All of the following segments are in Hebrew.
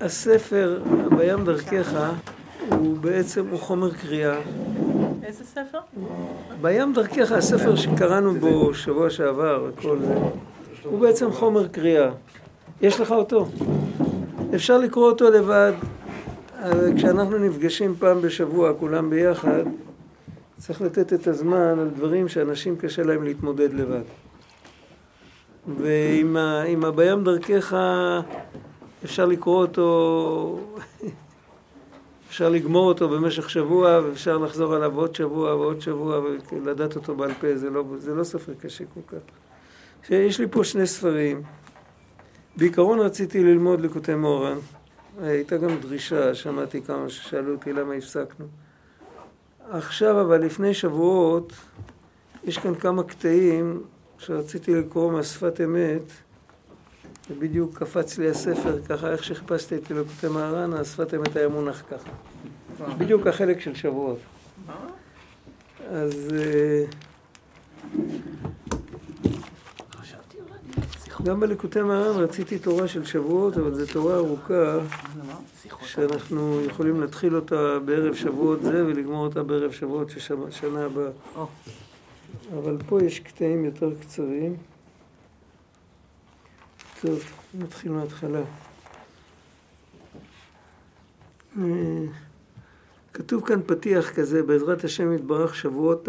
הספר בים דרכך הוא בעצם חומר קריאה. איזה ספר? בים דרכך, הספר שקראנו בו שבוע שעבר, הכל זה, הוא בעצם חומר קריאה. יש לך אותו. אפשר לקרוא אותו לבד. כשאנחנו נפגשים פעם בשבוע, כולם ביחד, צריך לתת את הזמן על דברים שאנשים קשה להם להתמודד לבד. ועם בים דרכך אפשר לקרוא אותו, אפשר לגמור אותו במשך שבוע, ואפשר לחזור עליו עוד שבוע ועוד שבוע, ולדעת אותו בעל פה, זה לא ספר קשה כל כך. יש לי פה שני ספרים. בעיקרון רציתי ללמוד לקוטי מורן. הייתה גם דרישה, שמעתי כמה ששאלו אותי למה הפסקנו. עכשיו, אבל לפני שבועות, יש כאן כמה קטעים שרציתי לקרוא מהשפת אמת, ובדיוק קפץ לי הספר ככה, איך שחיפשתי את לקוטי מוהר"ן, השפת אמת היה מונח ככה. בדיוק החלק של שבועות. אז גם בלקוטי מוהר"ן רציתי תורה של שבועות, אבל זו תורה ארוכה שאנחנו יכולים להתחיל אותה בערב שבועות זה ולגמור אותה בערב שבועות שנה הבאה. אבל פה יש קטעים יותר קצרים. טוב, נתחיל מההתחלה. כתוב כאן פתיח כזה, בעזרת השם יתברך שבועות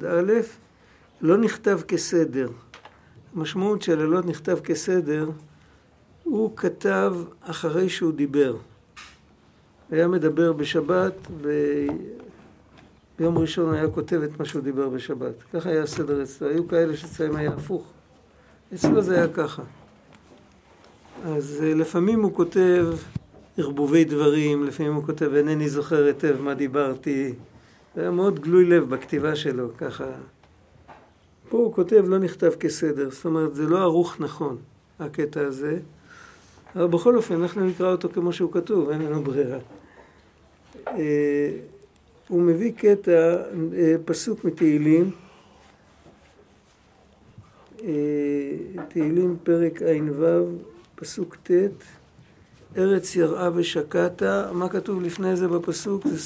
תרל"א, לא נכתב כסדר. המשמעות של הלילות נכתב כסדר, הוא כתב אחרי שהוא דיבר. היה מדבר בשבת, ביום ראשון היה כותב את מה שהוא דיבר בשבת. ככה היה הסדר אצלו. היו כאלה שאצלם היה הפוך. אצלו זה היה ככה. אז לפעמים הוא כותב ערבובי דברים, לפעמים הוא כותב אינני זוכר היטב מה דיברתי. זה היה מאוד גלוי לב בכתיבה שלו, ככה. פה הוא כותב לא נכתב כסדר, זאת אומרת זה לא ערוך נכון, הקטע הזה. אבל בכל אופן אנחנו נקרא אותו כמו שהוא כתוב, אין לנו ברירה. הוא מביא קטע, פסוק מתהילים, תהילים פרק ע"ו, פסוק ט', ארץ יראה ושקעת. מה כתוב לפני זה בפסוק? זה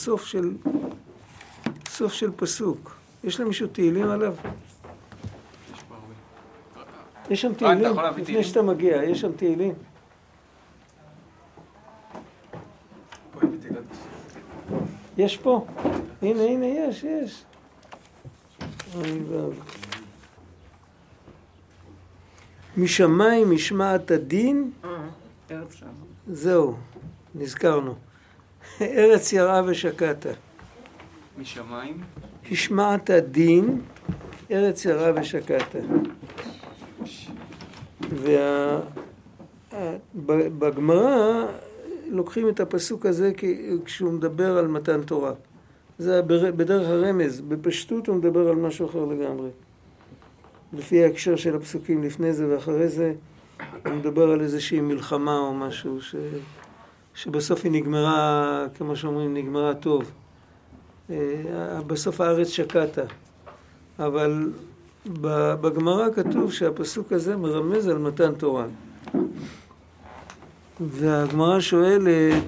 סוף של פסוק. יש למישהו תהילים עליו? יש שם תהילים, לפני שאתה מגיע, יש שם תהילים. יש פה, הנה, יש. משמיים משמעת הדין, זהו, נזכרנו. ארץ יראה ושקעת. משמיים? משמעת הדין, ארץ יראה ושקעת. ובגמרא לוקחים את הפסוק הזה כשהוא מדבר על מתן תורה. זה בדרך הרמז, בפשטות הוא מדבר על משהו אחר לגמרי. לפי ההקשר של הפסוקים לפני זה ואחרי זה, הוא מדבר על איזושהי מלחמה או משהו שבסוף היא נגמרה, כמו שאומרים, נגמרה טוב. בסוף הארץ שקטה. אבל בגמרא כתוב שהפסוק הזה מרמז על מתן תורה. והגמרא שואלת,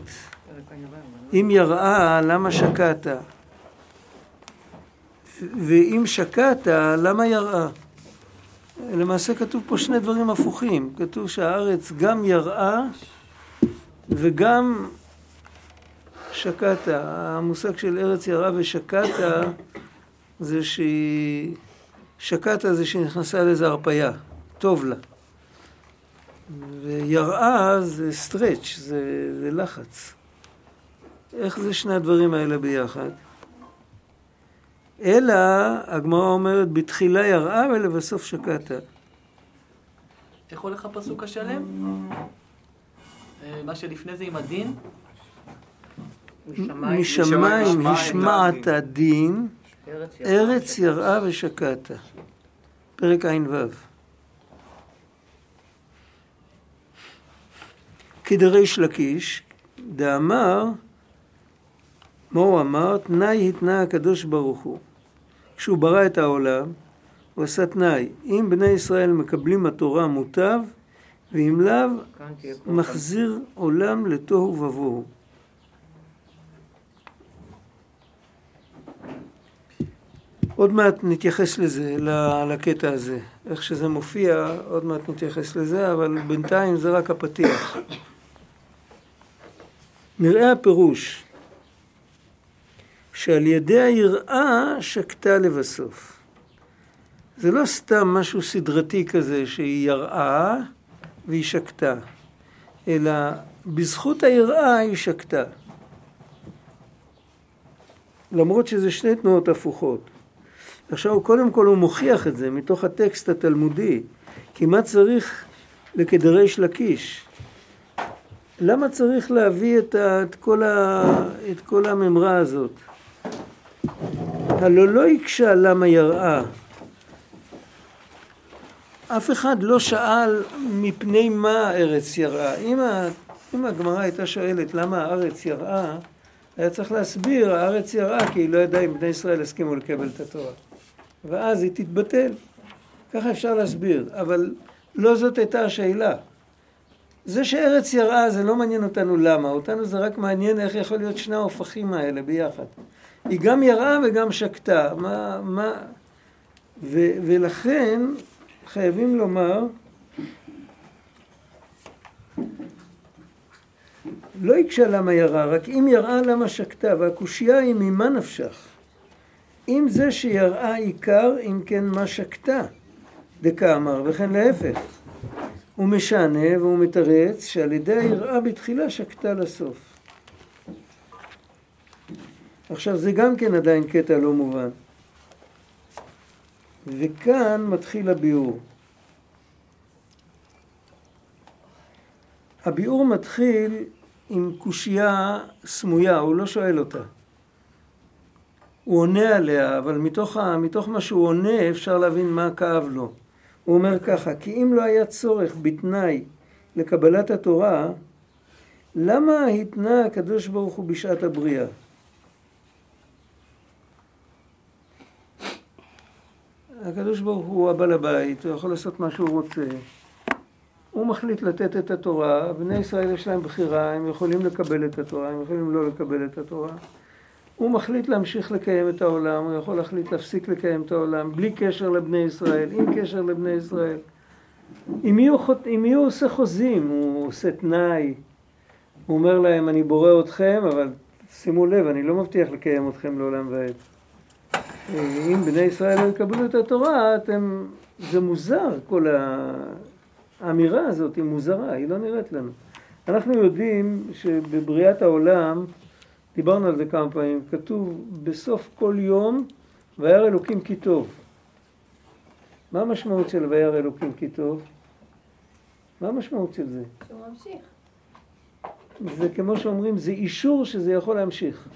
אם יראה, למה שקעת? ואם שקעת, למה יראה? למעשה כתוב פה שני דברים הפוכים. כתוב שהארץ גם יראה וגם שקעת. המושג של ארץ יראה ושקעת זה שהיא שקעת זה שנכנסה לאיזו הרפאיה, טוב לה. ויראה זה סטרץ', זה לחץ. איך זה שני הדברים האלה ביחד? אלא, הגמרא אומרת, בתחילה יראה ולבסוף שקעת. איך הולך הפסוק השלם? מה שלפני זה עם הדין? משמיים משמעת הדין. ארץ יראה ושקעת. פרק ע"ו. כדריש לקיש, דאמר, מה הוא אמר? תנאי התנא הקדוש ברוך הוא. כשהוא ברא את העולם, הוא עשה תנאי. אם בני ישראל מקבלים התורה מוטב, ואם לאו, מחזיר עולם לתוהו ובוהו. עוד מעט נתייחס לזה, לקטע הזה. איך שזה מופיע, עוד מעט נתייחס לזה, אבל בינתיים זה רק הפתיח. נראה הפירוש, שעל ידי היראה שקטה לבסוף. זה לא סתם משהו סדרתי כזה שהיא יראה והיא שקטה, אלא בזכות היראה היא שקטה. למרות שזה שני תנועות הפוכות. עכשיו קודם כל הוא מוכיח את זה מתוך הטקסט התלמודי, כי מה צריך לכדרש לקיש? למה צריך להביא את כל הממרה הזאת? הלא לא יקשה למה יראה. אף אחד לא שאל מפני מה הארץ יראה. אם הגמרא הייתה שואלת למה הארץ יראה, היה צריך להסביר, הארץ יראה כי היא לא ידעה אם בני ישראל הסכימו לקבל את התורה. ואז היא תתבטל. ככה אפשר להסביר, אבל לא זאת הייתה השאלה. זה שארץ יראה זה לא מעניין אותנו למה, אותנו זה רק מעניין איך יכול להיות שני ההופכים האלה ביחד. היא גם יראה וגם שקטה. ולכן חייבים לומר, לא יקשה למה יראה, רק אם יראה למה שקטה, והקושייה היא ממה נפשך. אם זה שיראה עיקר, אם כן מה שקטה, דקה אמר, וכן להפך. הוא משענה והוא מתרץ שעל ידי היראה בתחילה שקטה לסוף. עכשיו זה גם כן עדיין קטע לא מובן. וכאן מתחיל הביאור. הביאור מתחיל עם קושייה סמויה, הוא לא שואל אותה. הוא עונה עליה, אבל מתוך מה שהוא עונה אפשר להבין מה כאב לו. הוא אומר ככה, כי אם לא היה צורך בתנאי לקבלת התורה, למה התנא הקדוש ברוך הוא בשעת הבריאה? הקדוש ברוך הוא הבא לבית, הוא יכול לעשות מה שהוא רוצה. הוא מחליט לתת את התורה, בני ישראל יש להם בחירה, הם יכולים לקבל את התורה, הם יכולים לא לקבל את התורה. הוא מחליט להמשיך לקיים את העולם, הוא יכול להחליט להפסיק לקיים את העולם, בלי קשר לבני ישראל, עם קשר לבני ישראל. עם מי הוא עושה חוזים? הוא עושה תנאי. הוא אומר להם, אני בורא אתכם, אבל שימו לב, אני לא מבטיח לקיים אתכם לעולם ועד. אם בני ישראל יקבלו את התורה, זה מוזר, כל האמירה הזאת היא מוזרה, היא לא נראית לנו. אנחנו יודעים שבבריאת העולם, דיברנו על זה כמה פעמים, כתוב בסוף כל יום, וירא אלוקים כי טוב. מה המשמעות של וירא אלוקים כי טוב? מה המשמעות של זה? שהוא ממשיך. זה כמו שאומרים, זה אישור שזה יכול להמשיך.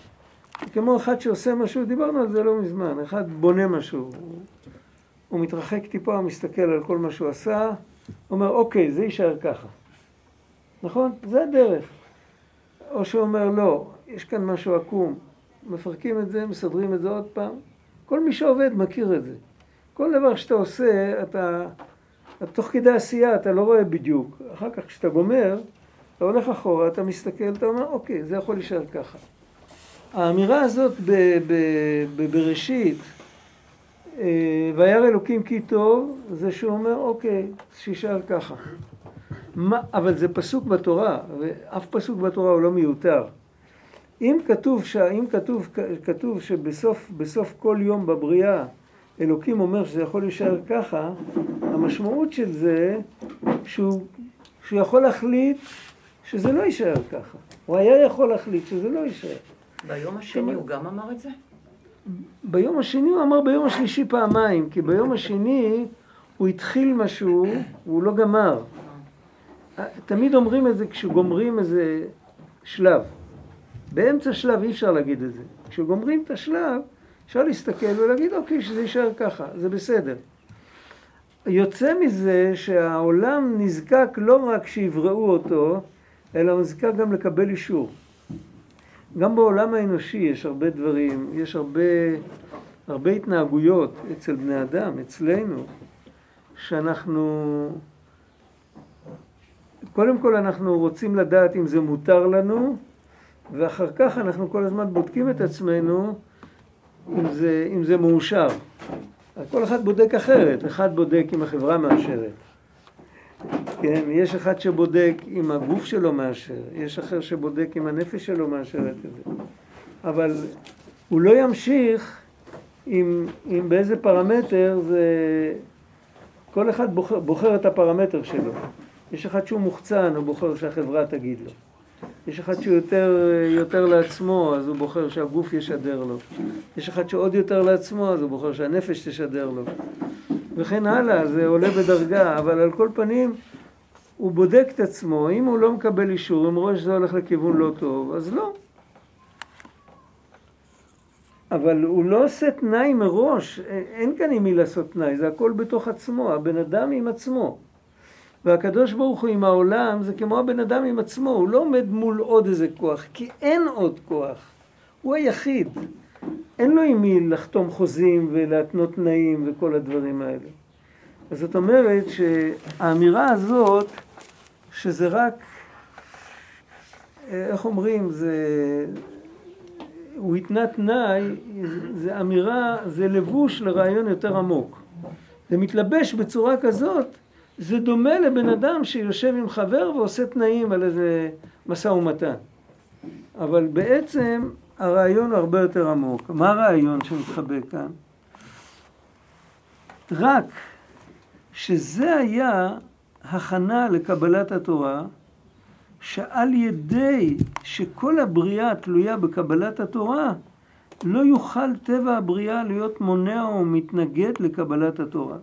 כמו אחד שעושה משהו, דיברנו על זה לא מזמן, אחד בונה משהו, הוא מתרחק טיפה, הוא מסתכל על כל מה שהוא עשה, הוא אומר, אוקיי, זה יישאר ככה. נכון? זה הדרך. או שהוא אומר, לא, יש כאן משהו עקום, מפרקים את זה, מסדרים את זה עוד פעם. כל מי שעובד מכיר את זה. כל דבר שאתה עושה, תוך כדי עשייה, אתה לא רואה בדיוק. אחר כך כשאתה גומר, אתה הולך אחורה, אתה מסתכל, אתה אומר, אוקיי, זה יכול להישאר ככה. האמירה הזאת בבראשית, וירא אלוקים כי טוב, זה שהוא אומר, אוקיי, שישאר ככה. אבל זה פסוק בתורה, ואף פסוק בתורה הוא לא מיותר. אם כתוב שבסוף כל יום בבריאה, אלוקים אומר שזה יכול להישאר ככה, המשמעות של זה שהוא יכול להחליט שזה לא יישאר ככה. הוא היה יכול להחליט שזה לא יישאר. ביום השני הוא גם אמר את זה? ביום השני הוא אמר ביום השלישי פעמיים, כי ביום השני הוא התחיל משהו והוא לא גמר. תמיד אומרים את זה כשגומרים איזה שלב. באמצע שלב אי אפשר להגיד את זה. כשגומרים את השלב, אפשר להסתכל ולהגיד, אוקיי, שזה יישאר ככה, זה בסדר. יוצא מזה שהעולם נזקק לא רק שיבראו אותו, אלא הוא נזקק גם לקבל אישור. גם בעולם האנושי יש הרבה דברים, יש הרבה התנהגויות אצל בני אדם, אצלנו, שאנחנו קודם כל אנחנו רוצים לדעת אם זה מותר לנו, ואחר כך אנחנו כל הזמן בודקים את עצמנו אם זה מאושר. כל אחד בודק אחרת, אחד בודק אם החברה מאשרת. כן, יש אחד שבודק אם הגוף שלו מאשר, יש אחר שבודק אם הנפש שלו מאשרת את זה. אבל הוא לא ימשיך אם באיזה פרמטר זה... כל אחד בוחר את הפרמטר שלו. יש אחד שהוא מוחצן, הוא בוחר שהחברה תגיד לו. יש אחד שהוא יותר לעצמו, אז הוא בוחר שהגוף ישדר לו. יש אחד שעוד יותר לעצמו, אז הוא בוחר שהנפש תשדר לו. וכן הלאה, זה עולה בדרגה, אבל על כל פנים הוא בודק את עצמו. אם הוא לא מקבל אישור, אם רואה שזה הולך לכיוון לא טוב, אז לא. אבל הוא לא עושה תנאי מראש, אין כאן עם מי לעשות תנאי, זה הכל בתוך עצמו, הבן אדם עם עצמו. והקדוש ברוך הוא עם העולם, זה כמו הבן אדם עם עצמו, הוא לא עומד מול עוד איזה כוח, כי אין עוד כוח. הוא היחיד. אין לו עם מי לחתום חוזים ולהתנות תנאים וכל הדברים האלה. אז זאת אומרת שהאמירה הזאת, שזה רק, איך אומרים, זה... הוא התנה תנאי, זה אמירה, זה לבוש לרעיון יותר עמוק. זה מתלבש בצורה כזאת, זה דומה לבן אדם שיושב עם חבר ועושה תנאים על איזה משא ומתן. אבל בעצם הרעיון הוא הרבה יותר עמוק. מה הרעיון שמתחבא כאן? רק שזה היה הכנה לקבלת התורה, שעל ידי שכל הבריאה תלויה בקבלת התורה, לא יוכל טבע הבריאה להיות מונע או מתנגד לקבלת התורה.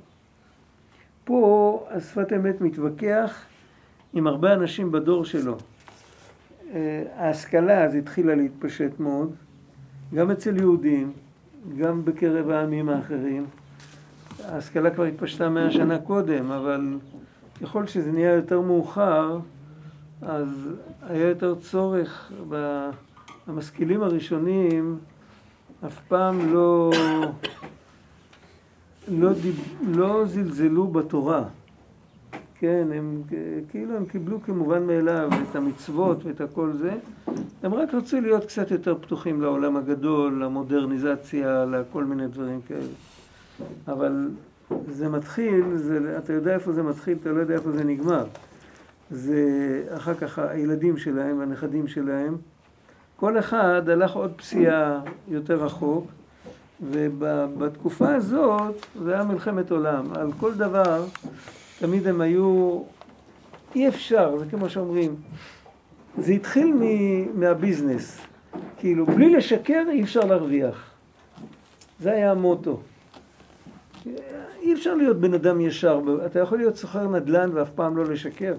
פה שפת אמת מתווכח עם הרבה אנשים בדור שלו. ההשכלה אז התחילה להתפשט מאוד, גם אצל יהודים, גם בקרב העמים האחרים. ההשכלה כבר התפשטה 100 שנה קודם, אבל ככל שזה נהיה יותר מאוחר, אז היה יותר צורך, המשכילים הראשונים אף פעם לא זלזלו בתורה. כן, הם כאילו הם קיבלו כמובן מאליו את המצוות ואת הכל זה. הם רק רצו להיות קצת יותר פתוחים לעולם הגדול, למודרניזציה, לכל מיני דברים כאלה. אבל זה מתחיל, אתה יודע איפה זה מתחיל, אתה לא יודע איפה זה נגמר. זה אחר כך הילדים שלהם, הנכדים שלהם. כל אחד הלך עוד פסיעה יותר רחוק, ובתקופה הזאת זה היה מלחמת עולם. על כל דבר תמיד הם היו, אי אפשר, זה כמו שאומרים, זה התחיל מהביזנס. כאילו, בלי לשקר אי אפשר להרוויח. זה היה המוטו. אי אפשר להיות בן אדם ישר, אתה יכול להיות סוחר נדל"ן ואף פעם לא לשקר.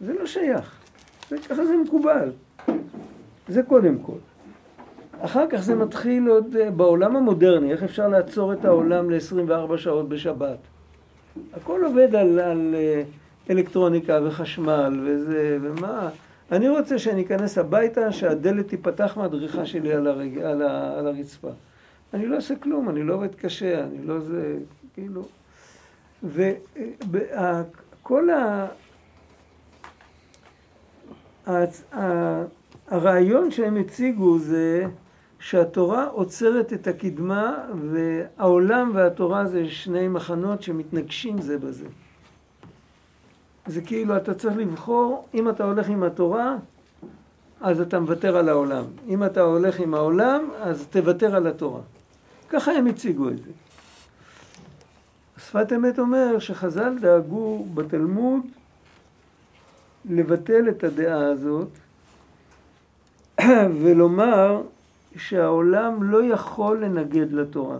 זה לא שייך, ככה זה מקובל, זה קודם כל. אחר כך זה מתחיל עוד בעולם המודרני, איך אפשר לעצור את העולם ל-24 שעות בשבת. הכל עובד על אלקטרוניקה וחשמל וזה, ומה. אני רוצה שאני אכנס הביתה, שהדלת תיפתח מהדריכה שלי על הרצפה. אני לא עושה כלום, אני לא עובד קשה, אני לא זה, כאילו. וכל הרעיון שהם הציגו זה שהתורה עוצרת את הקדמה, והעולם והתורה זה שני מחנות שמתנגשים זה בזה. זה כאילו אתה צריך לבחור, אם אתה הולך עם התורה, אז אתה מוותר על העולם. אם אתה הולך עם העולם, אז תוותר על התורה. ככה הם הציגו את זה. שפת אמת אומר שחז"ל דאגו בתלמוד, לבטל את הדעה הזאת ולומר שהעולם לא יכול לנגד לתורה.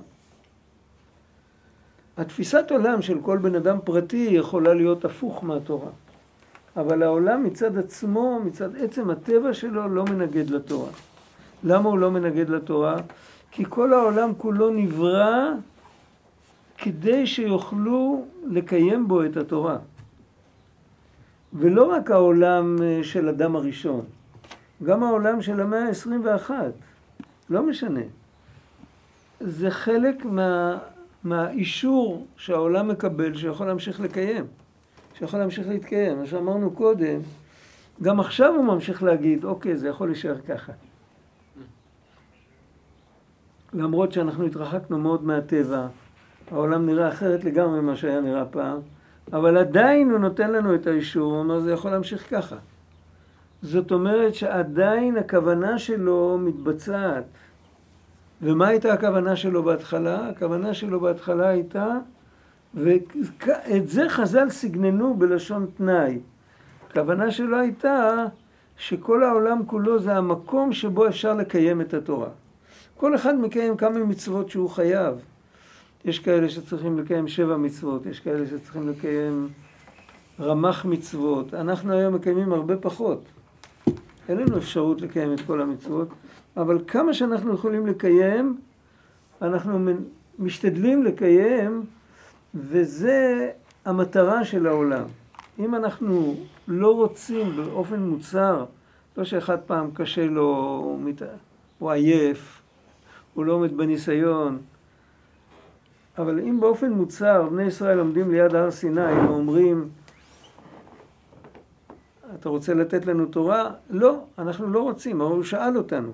התפיסת עולם של כל בן אדם פרטי יכולה להיות הפוך מהתורה. אבל העולם מצד עצמו, מצד עצם הטבע שלו, לא מנגד לתורה. למה הוא לא מנגד לתורה? כי כל העולם כולו נברא כדי שיוכלו לקיים בו את התורה. ולא רק העולם של אדם הראשון, גם העולם של המאה ה-21, לא משנה. זה חלק מהאישור שהעולם מקבל, שיכול להמשיך לקיים, שיכול להמשיך להתקיים. מה שאמרנו קודם, גם עכשיו הוא ממשיך להגיד, אוקיי, זה יכול להישאר ככה. למרות שאנחנו התרחקנו מאוד מהטבע, העולם נראה אחרת לגמרי ממה שהיה נראה פעם, אבל עדיין הוא נותן לנו את האישור, הוא אומר, זה יכול להמשיך ככה. זאת אומרת שעדיין הכוונה שלו מתבצעת. ומה הייתה הכוונה שלו בהתחלה? הכוונה שלו בהתחלה הייתה, ואת זה חז"ל סגננו בלשון תנאי. הכוונה שלו הייתה שכל העולם כולו זה המקום שבו אפשר לקיים את התורה. כל אחד מקיים כמה מצוות שהוא חייב. יש כאלה שצריכים לקיים 7 מצוות, יש כאלה שצריכים לקיים רמ"ח מצוות. אנחנו היום מקיימים הרבה פחות. אין לנו אפשרות לקיים את כל המצוות, אבל כמה שאנחנו יכולים לקיים, אנחנו משתדלים לקיים, וזה המטרה של העולם. אם אנחנו לא רוצים באופן מוצר, לא שאחד פעם קשה לו, הוא עייף, הוא לא עומד בניסיון, אבל אם באופן מוצר בני ישראל עומדים ליד הר סיני ואומרים, אתה רוצה לתת לנו תורה? לא, אנחנו לא רוצים, אבל הוא שאל אותנו.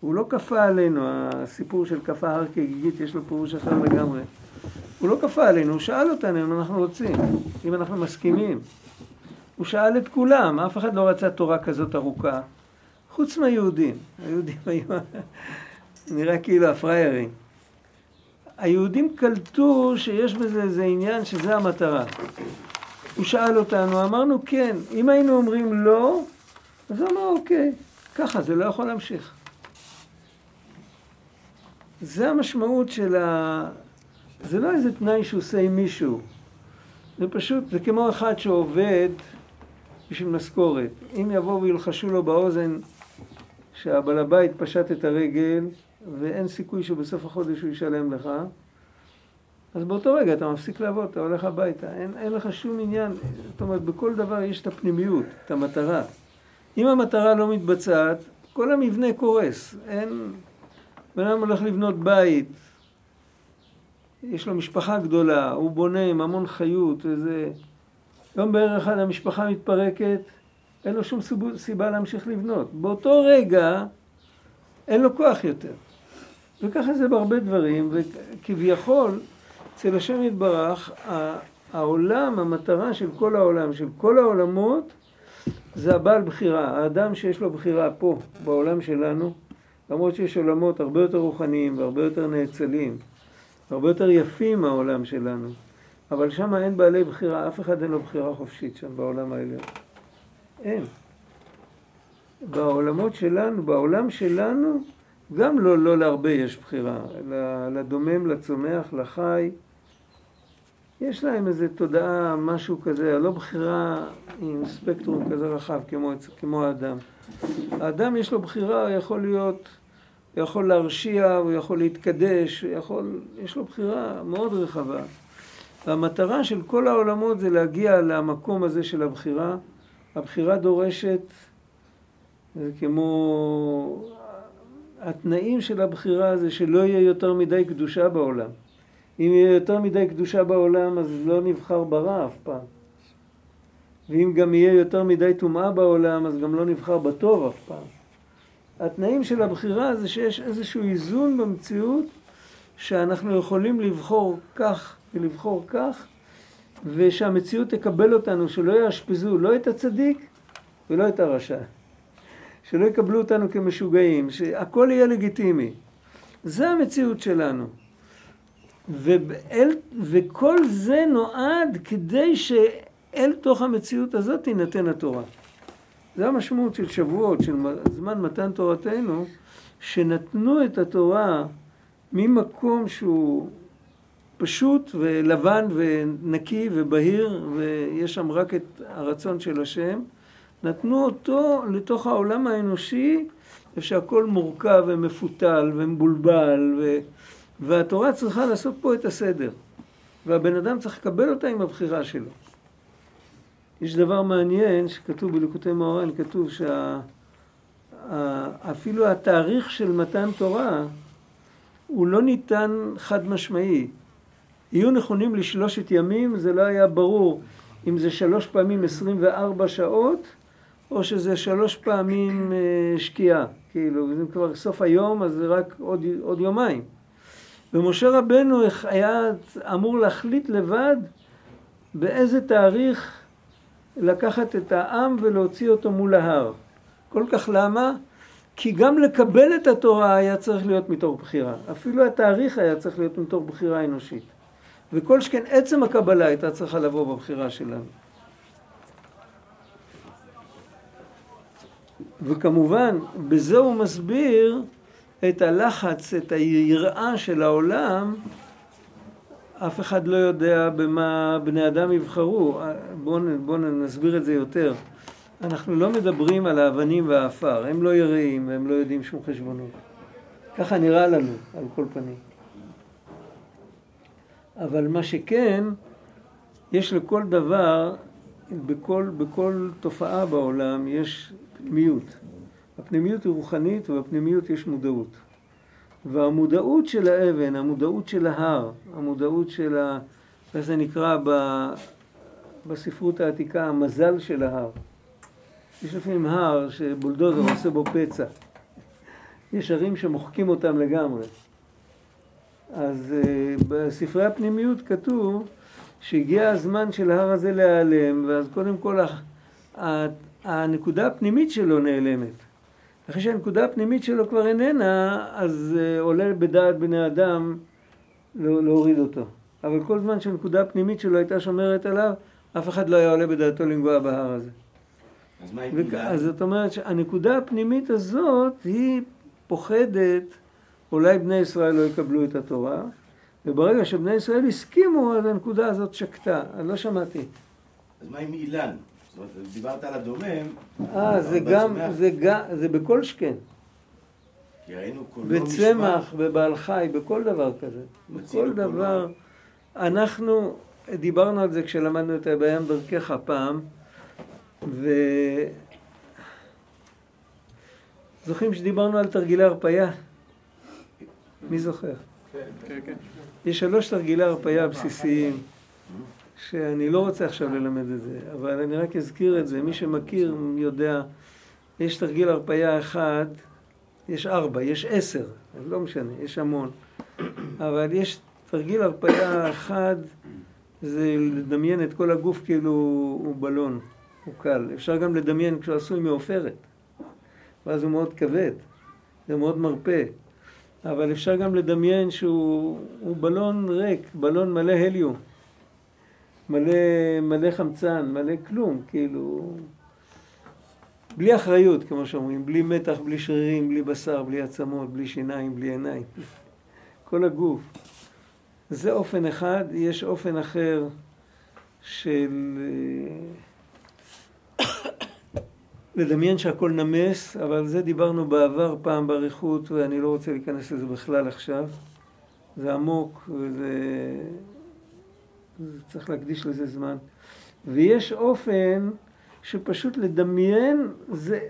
הוא לא כפה עלינו, הסיפור של כפה הר כגיגית יש לו פירוש אחר לגמרי. הוא לא כפה עלינו, הוא שאל אותנו אם אנחנו רוצים, אם אנחנו מסכימים. הוא שאל את כולם, אף אחד לא רצה תורה כזאת ארוכה, חוץ מהיהודים. היהודים היו נראה כאילו הפריירים. היהודים קלטו שיש בזה איזה עניין שזה המטרה. הוא שאל אותנו, אמרנו כן. אם היינו אומרים לא, אז הוא אמר אוקיי, ככה זה לא יכול להמשיך. זה המשמעות של זה לא איזה תנאי שהוא עושה עם מישהו. זה פשוט, זה כמו אחד שעובד בשביל משכורת. אם יבואו וילחשו לו באוזן שהבעל הבית פשט את הרגל, ואין סיכוי שבסוף החודש הוא ישלם לך, אז באותו רגע אתה מפסיק לעבוד, אתה הולך הביתה, אין לך שום עניין. זאת אומרת, בכל דבר יש את הפנימיות, את המטרה. אם המטרה לא מתבצעת, כל המבנה קורס. בן אדם הולך לבנות בית, יש לו משפחה גדולה, הוא בונה עם המון חיות, וזה יום בערך אחד המשפחה מתפרקת, אין לו שום סיבה להמשיך לבנות. באותו רגע אין לו כוח יותר. וככה זה בהרבה דברים, וכביכול, אצל השם יתברך, העולם, המטרה של כל העולם, של כל העולמות, זה הבעל בחירה, האדם שיש לו בחירה פה, בעולם שלנו, למרות שיש עולמות הרבה יותר רוחניים והרבה יותר נאצלים, הרבה יותר יפים מהעולם שלנו, אבל שם אין בעלי בחירה, אף אחד אין לו בחירה חופשית שם בעולם העליון. אין. בעולמות שלנו, בעולם שלנו, גם לא להרבה יש בחירה, לדומם, לצומח, לחי. יש להם איזו תודעה, משהו כזה, לא בחירה עם ספקטרום כזה רחב כמו האדם. האדם יש לו בחירה, יכול להיות, הוא יכול להרשיע, הוא יכול להתקדש, יש לו בחירה מאוד רחבה. והמטרה של כל העולמות זה להגיע למקום הזה של הבחירה. הבחירה דורשת, זה כמו התנאים של הבחירה זה שלא יהיה יותר מדי קדושה בעולם. אם יהיה יותר מדי קדושה בעולם, אז לא נבחר ברע אף פעם. ואם גם יהיה יותר מדי טומאה בעולם, אז גם לא נבחר בטוב אף פעם. התנאים של הבחירה זה שיש איזשהו איזון במציאות, שאנחנו יכולים לבחור כך ולבחור כך, ושהמציאות תקבל אותנו, שלא יאשפזו לא את הצדיק ולא את הרשע. שלא יקבלו אותנו כמשוגעים, שהכל יהיה לגיטימי. זה המציאות שלנו. וכל זה נועד כדי שאל תוך המציאות הזאת תינתן התורה. זה המשמעות של שבועות, של זמן מתן תורתנו, שנתנו את התורה ממקום שהוא פשוט ולבן ונקי ובהיר, ויש שם רק את הרצון של השם, נתנו אותו לתוך העולם האנושי, שהכל מורכב ומפותל ומבולבל, והתורה צריכה לעשות פה את הסדר. והבן אדם צריך לקבל אותה עם הבחירה שלו. יש דבר מעניין שכתוב בליקוטי מאורן, כתוב שאפילו התאריך של מתן תורה הוא לא ניתן חד משמעי. יהיו נכונים לשלושת ימים, זה לא היה ברור. אם זה 3 פעמים 24 שעות, או שזה 3 פעמים שקיעה, כאילו, זה כבר סוף היום, אז זה רק עוד יומיים. ומשה רבנו היה אמור להחליט לבד באיזה תאריך לקחת את העם ולהוציא אותו מול ההר. כל כך למה? כי גם לקבל את התורה היה צריך להיות מתוך בחירה. אפילו התאריך היה צריך להיות מתוך בחירה אנושית. וכל שכן עצם הקבלה הייתה צריכה לבוא בבחירה שלנו. וכמובן, בזה הוא מסביר את הלחץ, את היראה של העולם. אף אחד לא יודע במה בני אדם יבחרו. בואו נסביר את זה יותר. אנחנו לא מדברים על האבנים והאפר. הם לא יראים, הם לא יודעים שום חשבונות. ככה נראה לנו, על כל פנים. אבל מה שכן, יש לכל דבר, בכל תופעה בעולם, יש פנימיות. הפנימיות היא רוחנית, ובפנימיות יש מודעות. והמודעות של האבן, המודעות של ההר, המודעות של זה נקרא בספרות העתיקה, המזל של ההר. יש לפעמים הר שבולדוזר עושה בו פצע. יש הרים שמוחקים אותם לגמרי. אז בספרי הפנימיות כתוב שהגיע הזמן של ההר הזה להיעלם, ואז קודם כל הנקודה הפנימית שלו נעלמת. אחרי שהנקודה הפנימית שלו כבר איננה, אז עולה בדעת בני אדם להוריד אותו. אבל כל זמן שהנקודה הפנימית שלו הייתה שומרת עליו, אף אחד לא היה עולה בדעתו לנגוע בהר הזה. אז זאת אומרת שהנקודה הפנימית הזאת היא פוחדת, אולי בני ישראל לא יקבלו את התורה, וברגע שבני ישראל הסכימו, אז הנקודה הזאת שקטה. אני לא שמעתי. אז מה עם אילן? זאת אומרת, דיברת על הדומם. זה בכל שכן. כי ראינו כל לא משפט. בצמח, בבעל חי, בכל דבר כזה. בכל דבר. אנחנו דיברנו על זה כשלמדנו את בים דרכך הפעם, זוכרים שדיברנו על תרגילי הרפאיה? מי זוכר? כן. יש 3 תרגילי הרפאיה הבסיסיים, שאני לא רוצה עכשיו ללמד את זה, אבל אני רק אזכיר את זה. מי שמכיר יודע, יש תרגיל הרפאיה 1, יש 4, יש 10, לא משנה, יש המון. אבל יש תרגיל הרפאיה 1, זה לדמיין את כל הגוף כאילו הוא בלון. הוא קל. אפשר גם לדמיין כשהוא עשוי מאופרת, ואז הוא מאוד כבד, זה מאוד מרפא. אבל אפשר גם לדמיין שהוא בלון ריק, בלון מלא הליום, מלא חמצן, מלא כלום, כאילו, בלי אחריות, כמו שאומרים, בלי מתח, בלי שרירים, בלי בשר, בלי עצמות, בלי שיניים, בלי עיניים, כל הגוף. זה אופן אחד. יש אופן אחר של לדמיין שהכל נמס, אבל זה דיברנו בעבר פעם בעריכות, ואני לא רוצה להיכנס לזה בכלל עכשיו. זה עמוק, וזה צריך להקדיש לזה זמן. ויש אופן שפשוט לדמיין,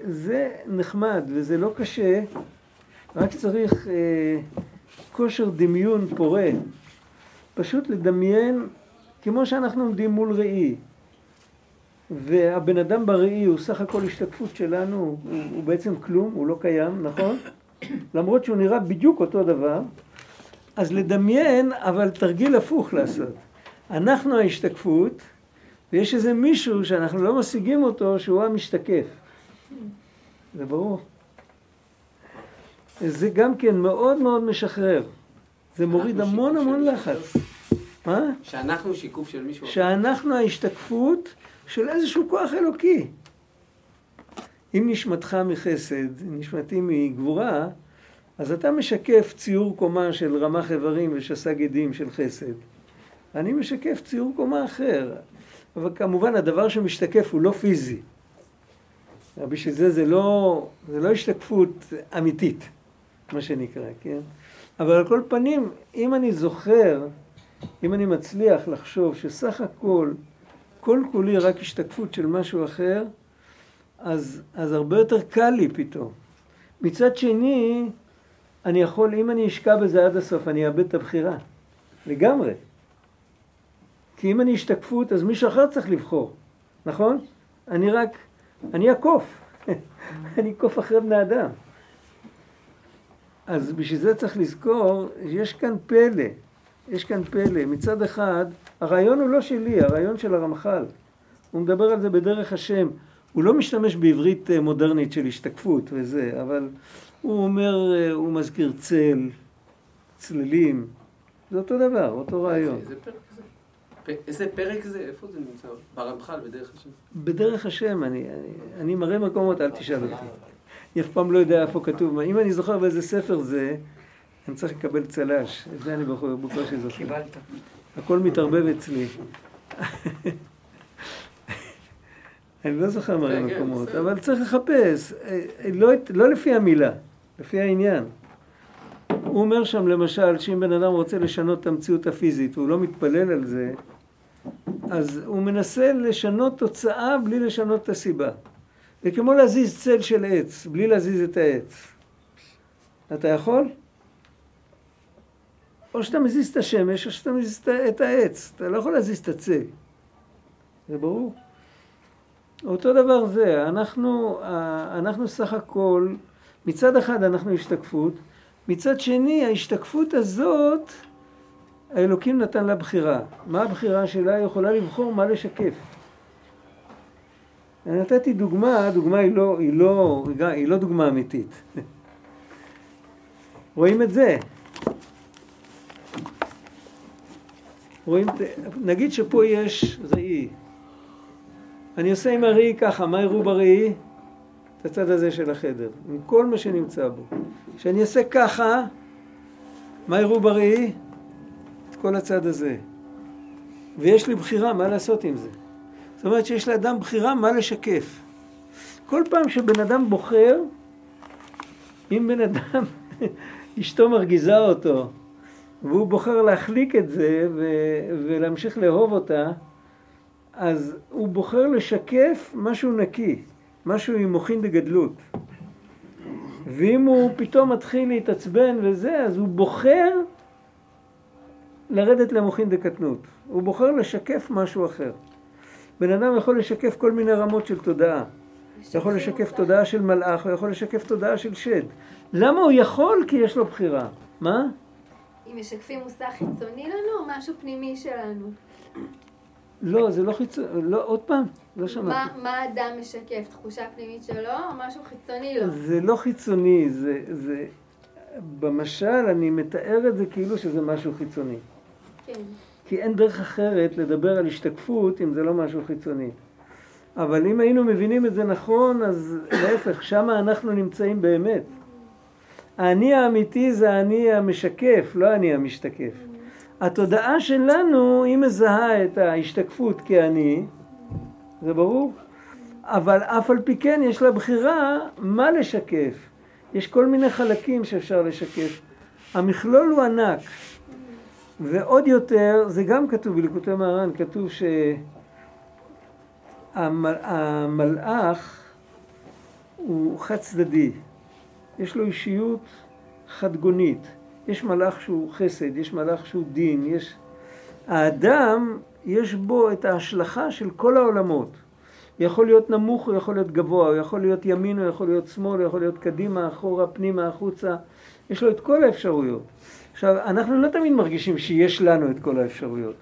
זה נחמד, וזה לא קשה, רק צריך כושר דמיון פורה. פשוט לדמיין, כמו שאנחנו עומדים מול ראי, והבן אדם בראי הוא סך הכל השתקפות שלנו, הוא בעצם כלום, הוא לא קיים, נכון? למרות שהוא נראה בדיוק אותו דבר. אז לדמיין, אבל תרגיל הפוך לעשות. אנחנו ההשתקפות, ויש איזה מישהו שאנחנו לא משיגים אותו, שהוא המשתקף. זה ברור. זה גם כן מאוד מאוד משחרר. זה מוריד המון המון לחץ. מה? שאנחנו שיקוף של מישהו. שאנחנו ההשתקפות של איזשהו כוח אלוקי. אם נשמתך מחסד, נשמתי מגבורה, אז אתה משקף ציור קומה של רמח איברים ושסה גדים של חסד. אני משקף ציור קומה אחר. אבל כמובן הדבר שמשתקף הוא לא פיזי. בשביל זה זה לא השתקפות אמיתית, מה שנקרא, כן? אבל על כל פנים, אם אני זוכר, אם אני מצליח לחשוב שסך הכל כל כולי רק השתקפות של משהו אחר, אז הרבה יותר קל לי פתאום. מצד שני, אני יכול, אם אני אשקע בזה עד הסוף, אני אאבד את הבחירה. לגמרי. כי אם אני השתקפות, אז מישהו אחר צריך לבחור, נכון? אני הקוף. אני קוף אחרי בני אדם. אז בשביל זה צריך לזכור, יש כאן פלא. יש כאן פלא. מצד אחד, הרעיון הוא לא שלי, הרעיון של הרמח"ל. הוא מדבר על זה בדרך השם. הוא לא משתמש בעברית מודרנית של השתקפות וזה, אבל הוא אומר, הוא מזכיר צל, צללים. זה אותו דבר, אותו רעיון. איזה פרק זה? איפה זה נמצא? ברמח"ל, בדרך השם? בדרך השם, אני מראה מקומות, אל תשאל אותי. אני אף פעם לא יודע איפה כתוב. אם אני זוכר באיזה ספר זה, אני צריך לקבל צלש. את זה אני בקושי זוכר. קיבלת. הכל מתערבב אצלי. אני לא זוכר מראה מקומות, אבל צריך לחפש. לא לפי המילה, לפי העניין. הוא אומר שם למשל, שאם בן אדם רוצה לשנות את המציאות הפיזית, הוא לא מתפלל על זה, אז הוא מנסה לשנות תוצאה בלי לשנות את הסיבה. זה כמו להזיז צל של עץ, בלי להזיז את העץ. אתה יכול? או שאתה מזיז את השמש, או שאתה מזיז את העץ. אתה לא יכול להזיז את הצל. זה ברור. אותו דבר זה, אנחנו סך הכל, מצד אחד אנחנו השתקפות, מצד שני, ההשתקפות הזאת, האלוקים נתן לה בחירה. מה הבחירה שלה? היא יכולה לבחור מה לשקף. אני נתתי דוגמה, דוגמה היא לא דוגמה אמיתית. רואים את זה? נגיד שפה יש ראי. אני עושה עם הראי ככה, מה יראו בראי? את הצד הזה של החדר, עם כל מה שנמצא בו. כשאני אעשה ככה, מה יראו בראי? את כל הצד הזה. ויש לי בחירה מה לעשות עם זה. זאת אומרת שיש לאדם בחירה מה לשקף. כל פעם שבן אדם בוחר, אם בן אדם, אשתו מרגיזה אותו, והוא בוחר להחליק את זה ולהמשיך לאהוב אותה, אז הוא בוחר לשקף משהו נקי. משהו עם מוכין בגדלות. ואם הוא פתאום מתחיל להתעצבן וזה, אז הוא בוחר לרדת למוכין בקטנות. הוא בוחר לשקף משהו אחר. בן אדם יכול לשקף כל מיני רמות של תודעה. הוא יכול לשקף תודעה של מלאך, הוא יכול לשקף תודעה של שד. למה הוא יכול? כי יש לו בחירה. מה? אם משקפים מוסך חיצוני לנו או משהו פנימי שלנו? לא, זה לא חיצוני, לא, עוד פעם, לא שמעתי. מה האדם משקף? תחושה פנימית שלו או משהו חיצוני לו? זה לא חיצוני, זה במשל אני מתאר את זה כאילו שזה משהו חיצוני. כן. כי אין דרך אחרת לדבר על השתקפות אם זה לא משהו חיצוני. אבל אם היינו מבינים את זה נכון, אז להפך, שמה אנחנו נמצאים באמת. האני האמיתי זה האני המשקף, לא האני המשתקף. התודעה שלנו היא מזהה את ההשתקפות כאני, זה ברור, אבל אף על פי כן יש לה בחירה מה לשקף. יש כל מיני חלקים שאפשר לשקף. המכלול הוא ענק, ועוד יותר, זה גם כתוב בליקוטי מהר"ן, כתוב שהמלאך הוא חד צדדי, יש לו אישיות חדגונית. יש מלאך שהוא חסד, יש מלאך שהוא דין, יש... האדם, יש בו את ההשלכה של כל העולמות. הוא יכול להיות נמוך, הוא יכול להיות גבוה, הוא יכול להיות ימין, הוא יכול להיות שמאל, הוא יכול להיות קדימה, אחורה, פנימה, החוצה. יש לו את כל האפשרויות. עכשיו, אנחנו לא תמיד מרגישים שיש לנו את כל האפשרויות,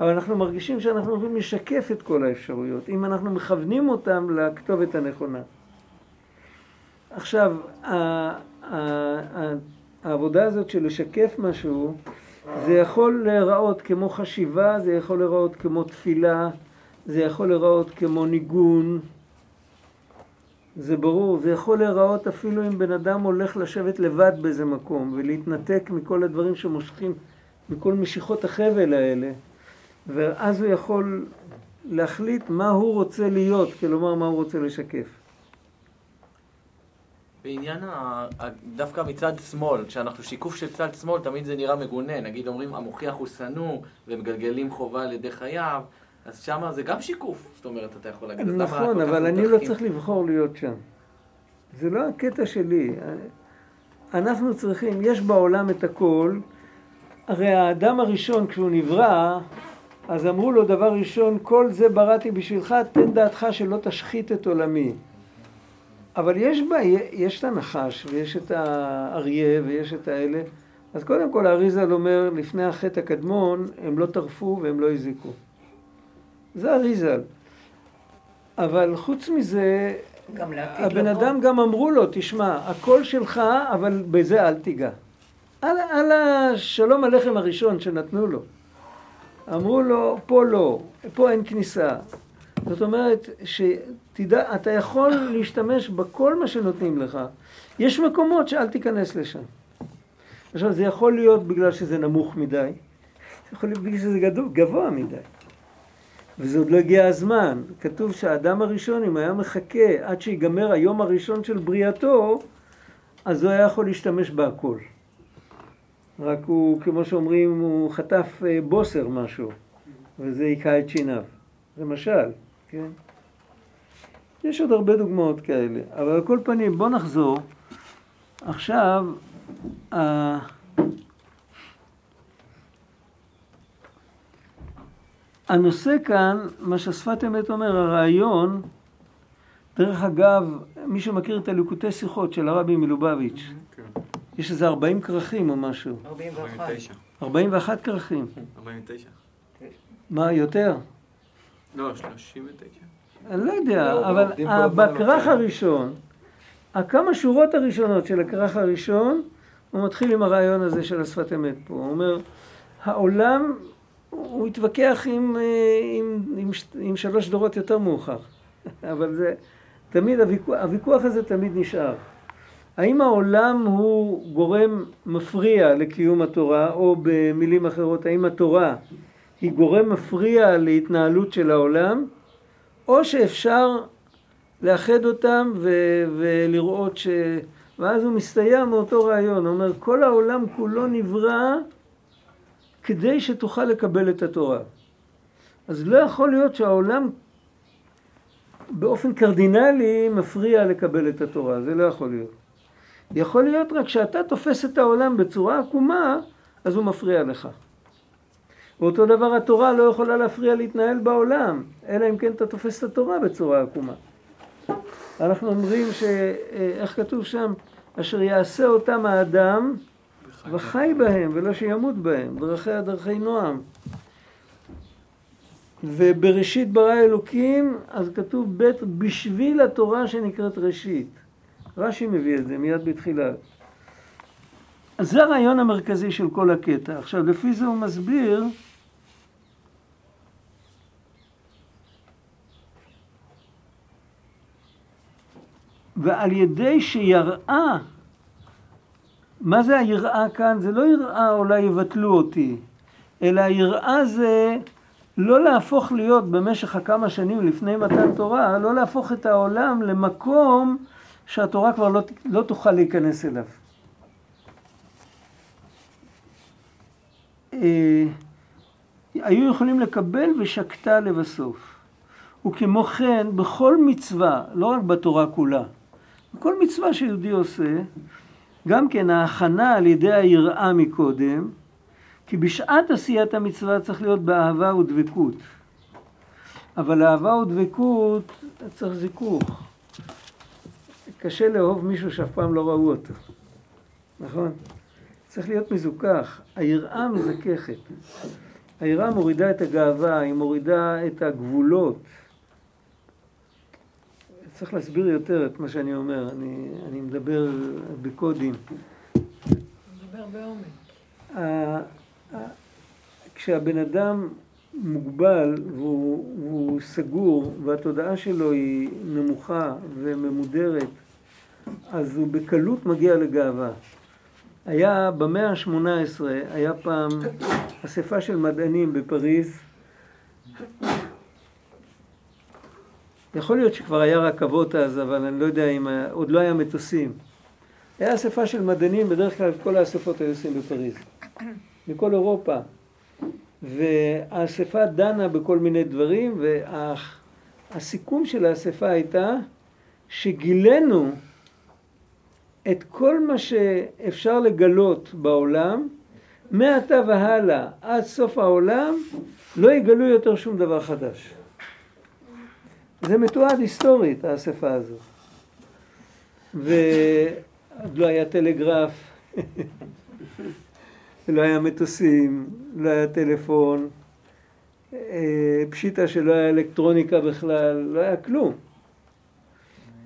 אבל אנחנו מרגישים שאנחנו יכולים לשקף את כל האפשרויות, אם אנחנו מכוונים אותם לכתובת הנכונה. עכשיו, העבודה הזאת של לשקף משהו, זה יכול להיראות כמו חשיבה, זה יכול להיראות כמו תפילה, זה יכול להיראות כמו ניגון, זה ברור, זה יכול להיראות אפילו אם בן אדם הולך לשבת לבד באיזה מקום, ולהתנתק מכל הדברים שמושכים, מכל משיכות החבל האלה, ואז הוא יכול להחליט מה הוא רוצה להיות, כלומר מה הוא רוצה לשקף. בעניין דווקא מצד שמאל, כשאנחנו שיקוף של צד שמאל, תמיד זה נראה מגונה. נגיד אומרים, המוכיח הוא שנוא, ומגלגלים חובה על ידי חייו, אז שם זה גם שיקוף. זאת אומרת, אתה יכול להגיד, נכון, אבל אני לא צריך לבחור להיות שם. זה לא הקטע שלי. אנחנו צריכים, יש בעולם את הכל. הרי האדם הראשון, כשהוא נברא, אז אמרו לו דבר ראשון, כל זה בראתי בשבילך, תן דעתך שלא תשחית את עולמי. אבל יש את הנחש ויש את האריה ויש את האלה. אז קודם כל האריזל אומר, לפני החטא הקדמון הם לא טרפו והם לא הזיקו. זה האריזל. אבל חוץ מזה, הבן אדם גם אמרו לו, תשמע, הכל שלך, אבל בזה אל תיגע. על השלום הלחם הראשון שנתנו לו. אמרו לו, פה לא, פה אין כניסה. זאת אומרת, שתדע, אתה יכול להשתמש בכל מה שנותנים לך. יש מקומות שאל תיכנס לשם. עכשיו, זה יכול להיות בגלל שזה נמוך מדי, זה יכול להיות בגלל שזה גבוה מדי. וזה עוד לא הגיע הזמן. כתוב שהאדם הראשון, אם היה מחכה עד שיגמר היום הראשון של בריאתו, אז הוא היה יכול להשתמש בהכל. רק הוא, כמו שאומרים, הוא חטף בוסר משהו, וזה היקע את שיניו. למשל, כן? יש עוד הרבה דוגמאות כאלה, אבל על כל פנים, בוא נחזור. עכשיו, הנושא כאן, מה ששפת אמת אומר, הרעיון, דרך אגב, מי שמכיר את הליקוטי שיחות של הרבי מלובביץ', יש איזה 40 כרכים או משהו. 41. 41 כרכים. 49. מה, יותר? לא, 39. אני לא יודע, אבל בכרך הראשון, כמה שורות הראשונות של הכרך הראשון, הוא מתחיל עם הרעיון הזה של השפת אמת פה. הוא אומר, העולם, הוא התווכח עם שלוש דורות יותר מאוחר. אבל זה, תמיד, הוויכוח הזה תמיד נשאר. האם העולם הוא גורם מפריע לקיום התורה, או במילים אחרות, האם התורה היא גורם מפריע להתנהלות של העולם, או שאפשר לאחד אותם ולראות ש... ואז הוא מסתיים מאותו רעיון, הוא אומר, כל העולם כולו נברא כדי שתוכל לקבל את התורה. אז לא יכול להיות שהעולם באופן קרדינלי מפריע לקבל את התורה, זה לא יכול להיות. יכול להיות רק שאתה תופס את העולם בצורה עקומה, אז הוא מפריע לך. ואותו דבר התורה לא יכולה להפריע להתנהל בעולם, אלא אם כן אתה תופס את התורה בצורה עקומה. אנחנו אומרים שאיך כתוב שם, אשר יעשה אותם האדם וחי בהם ולא שימות בהם, דרכיה דרכי נועם. ובראשית ברא אלוקים, אז כתוב בית בשביל התורה שנקראת ראשית. רש"י מביא את זה מיד בתחילה. אז זה הרעיון המרכזי של כל הקטע. עכשיו, לפי זה הוא מסביר, ועל ידי שיראה, מה זה היראה כאן? זה לא יראה אולי יבטלו אותי, אלא היראה זה לא להפוך להיות במשך כמה שנים לפני מתן תורה, לא להפוך את העולם למקום שהתורה כבר לא תוכל להיכנס אליו. היו יכולים לקבל ושקטה לבסוף. וכמו כן, בכל מצווה, לא רק בתורה כולה, בכל מצווה שיהודי עושה, גם כן ההכנה על ידי היראה מקודם, כי בשעת עשיית המצווה צריך להיות באהבה ודבקות. אבל אהבה ודבקות צריך זיכוך. קשה לאהוב מישהו שאף פעם לא ראו אותו. נכון? צריך להיות מזוכח. היראה מזככת. היראה מורידה את הגאווה, היא מורידה את הגבולות. צריך להסביר יותר את מה שאני אומר. אני מדבר בקודים. מדבר בעומק. כשהבן אדם מוגבל והוא סגור והתודעה שלו היא נמוכה וממודרת, אז הוא בקלות מגיע לגאווה. היה במאה ה-18, היה פעם אספה של מדענים בפריז. יכול להיות שכבר היה רכבות אז, אבל אני לא יודע אם עוד לא היה מטוסים. היה אספה של מדענים, בדרך כלל כל האספות היו עושים בפריז, בכל אירופה. והאספה דנה בכל מיני דברים, והסיכום של האספה הייתה שגילינו את כל מה שאפשר לגלות בעולם, מעתה והלאה עד סוף העולם, לא יגלו יותר שום דבר חדש. זה מתועד היסטורית, האספה הזאת. ועוד לא היה טלגרף, לא היה מטוסים, לא היה טלפון, פשיטה שלא היה אלקטרוניקה בכלל, לא היה כלום.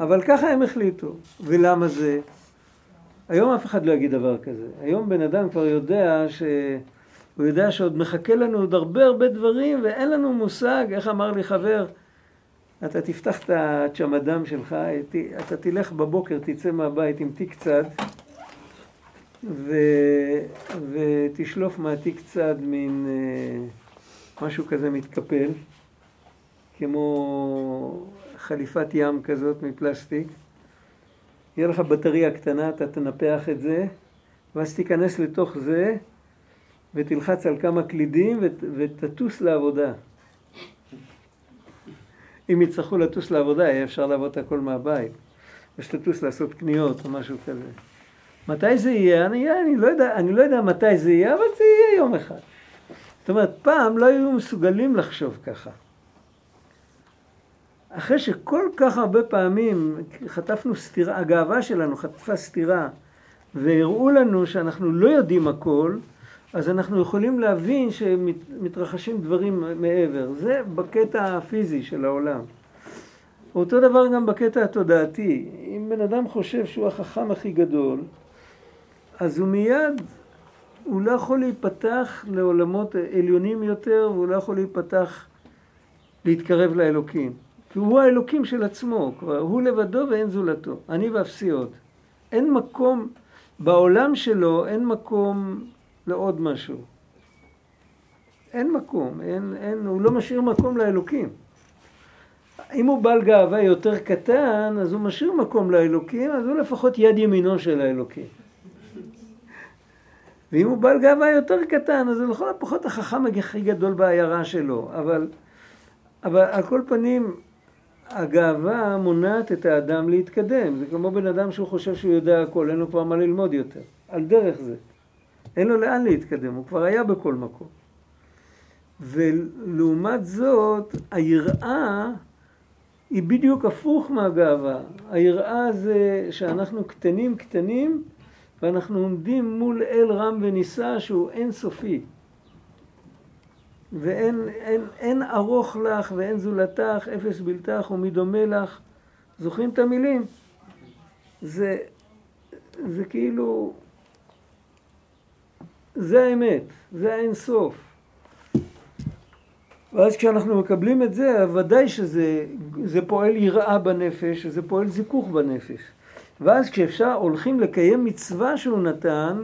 אבל ככה הם החליטו. ולמה זה? היום אף אחד לא יגיד דבר כזה. היום בן אדם כבר יודע הוא יודע שעוד מחכה לנו עוד הרבה דברים, ואין לנו מושג. איך אמר לי חבר? אתה תפתח את הצ'מדם שלך, אתה תלך בבוקר, תצא מהבית עם תיק צד, ותשלוף מהתיק צד מין משהו כזה מתקפל, כמו חליפת ים כזאת מפלסטיק. יהיה לך בטריה קטנה, אתה תנפח את זה, ואז תיכנס לתוך זה, ותלחץ על כמה קלידים ותטוס לעבודה. אם יצטרכו לטוס לעבודה, היה אפשר לעבוד את הכל מהבית. יש לטוס לעשות קניות או משהו כזה. מתי זה יהיה? אני לא יודע מתי זה יהיה, אבל זה יהיה יום אחד. זאת אומרת, פעם לא היו מסוגלים לחשוב ככה. אחרי שכל כך הרבה פעמים חטפנו סתירה, הגאווה שלנו חטפה סתירה, והראו לנו שאנחנו לא יודעים הכל, אז אנחנו יכולים להבין שמתרחשים דברים מעבר. זה בקטע הפיזי של העולם. אותו דבר גם בקטע התודעתי. אם בן אדם חושב שהוא החכם הכי גדול, אז הוא לא יכול להיפתח לעולמות עליונים יותר, והוא לא יכול להתקרב לאלוקים. כי הוא האלוקים של עצמו, הוא לבדו ואין זולתו. אני ואפסי עוד. אין מקום, בעולם שלו אין מקום לעוד משהו. אין מקום, הוא לא משאיר מקום לאלוקים. אם הוא בעל גאווה יותר קטן, אז הוא משאיר מקום לאלוקים, אז הוא לפחות יד ימינו של האלוקים. ואם הוא בעל גאווה יותר קטן, אז הוא לכל הפחות החכם הכי גדול בעיירה שלו. אבל על כל פנים, הגאווה מונעת את האדם להתקדם. זה כמו בן אדם שהוא חושב שהוא יודע הכל, אין לו כבר מה ללמוד יותר. על דרך זה. אין לו לאן להתקדם, הוא כבר היה בכל מקום. ולעומת זאת, היראה היא בדיוק הפוך מהגאווה. היראה זה שאנחנו קטנים, ואנחנו עומדים מול אל רם וניסה שהוא אין סופי. ואין ארוך לך ואין זולתך, אפס בלתך ומדומה לך. זוכרים את המילים? זה כאילו, זה האמת, זה האין סוף. ואז כשאנחנו מקבלים את זה, ודאי שזה פועל יראה בנפש, זה פועל זיכוך בנפש. ואז כשאפשר הולכים לקיים מצווה שהוא נתן,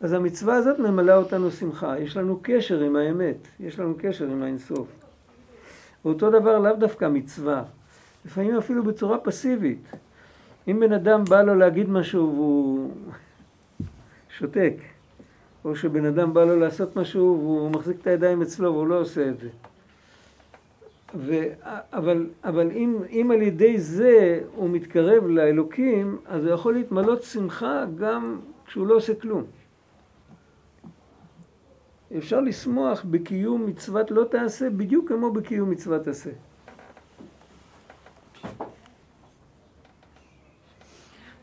אז המצווה הזאת ממלאה אותנו שמחה. יש לנו קשר עם האמת, יש לנו קשר עם האין סוף. ואותו דבר לאו דווקא מצווה, לפעמים אפילו בצורה פסיבית. אם בן אדם בא לו להגיד משהו והוא שותק, או שבן אדם בא לו לעשות משהו והוא מחזיק את הידיים אצלו והוא לא עושה את זה. אבל אם על ידי זה הוא מתקרב לאלוקים, אז הוא יכול להתמלות שמחה גם כשהוא לא עושה כלום. אפשר לשמוח בקיום מצוות לא תעשה בדיוק כמו בקיום מצוות תעשה.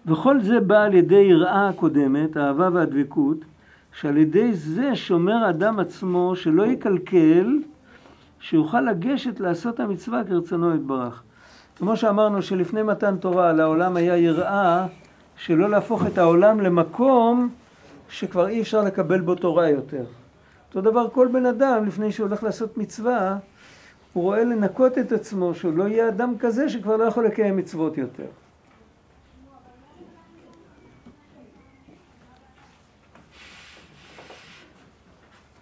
וכל זה בא על ידי יראה הקודמת, האהבה והדבקות, שעל ידי זה שומר אדם עצמו שלא יקלקל, שיוכל לגשת לעשות המצווה כרצונו יתברך. כמו שאמרנו שלפני מתן תורה על העולם היה יראה שלא להפוך את העולם למקום שכבר אי אפשר לקבל בו תורה יותר. אותו דבר כל בן אדם לפני שהוא הולך לעשות מצווה, הוא רואה לנקות את עצמו שהוא לא יהיה אדם כזה שכבר לא יכול לקיים מצוות יותר.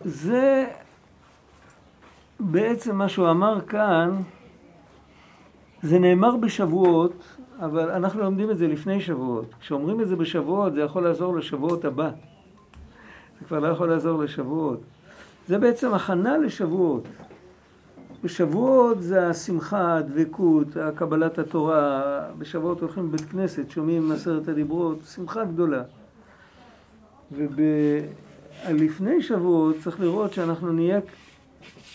זה בעצם מה שהוא אמר כאן, זה נאמר בשבועות, אבל אנחנו לומדים את זה לפני שבועות. כשאומרים את זה בשבועות, זה יכול לעזור לשבועות הבא. זה כבר לא יכול לעזור לשבועות. זה בעצם הכנה לשבועות. בשבועות זה השמחה, הדבקות, קבלת התורה. בשבועות הולכים לבית כנסת, שומעים עשרת הדיברות, שמחה גדולה. לפני שבועות צריך לראות שאנחנו נהיה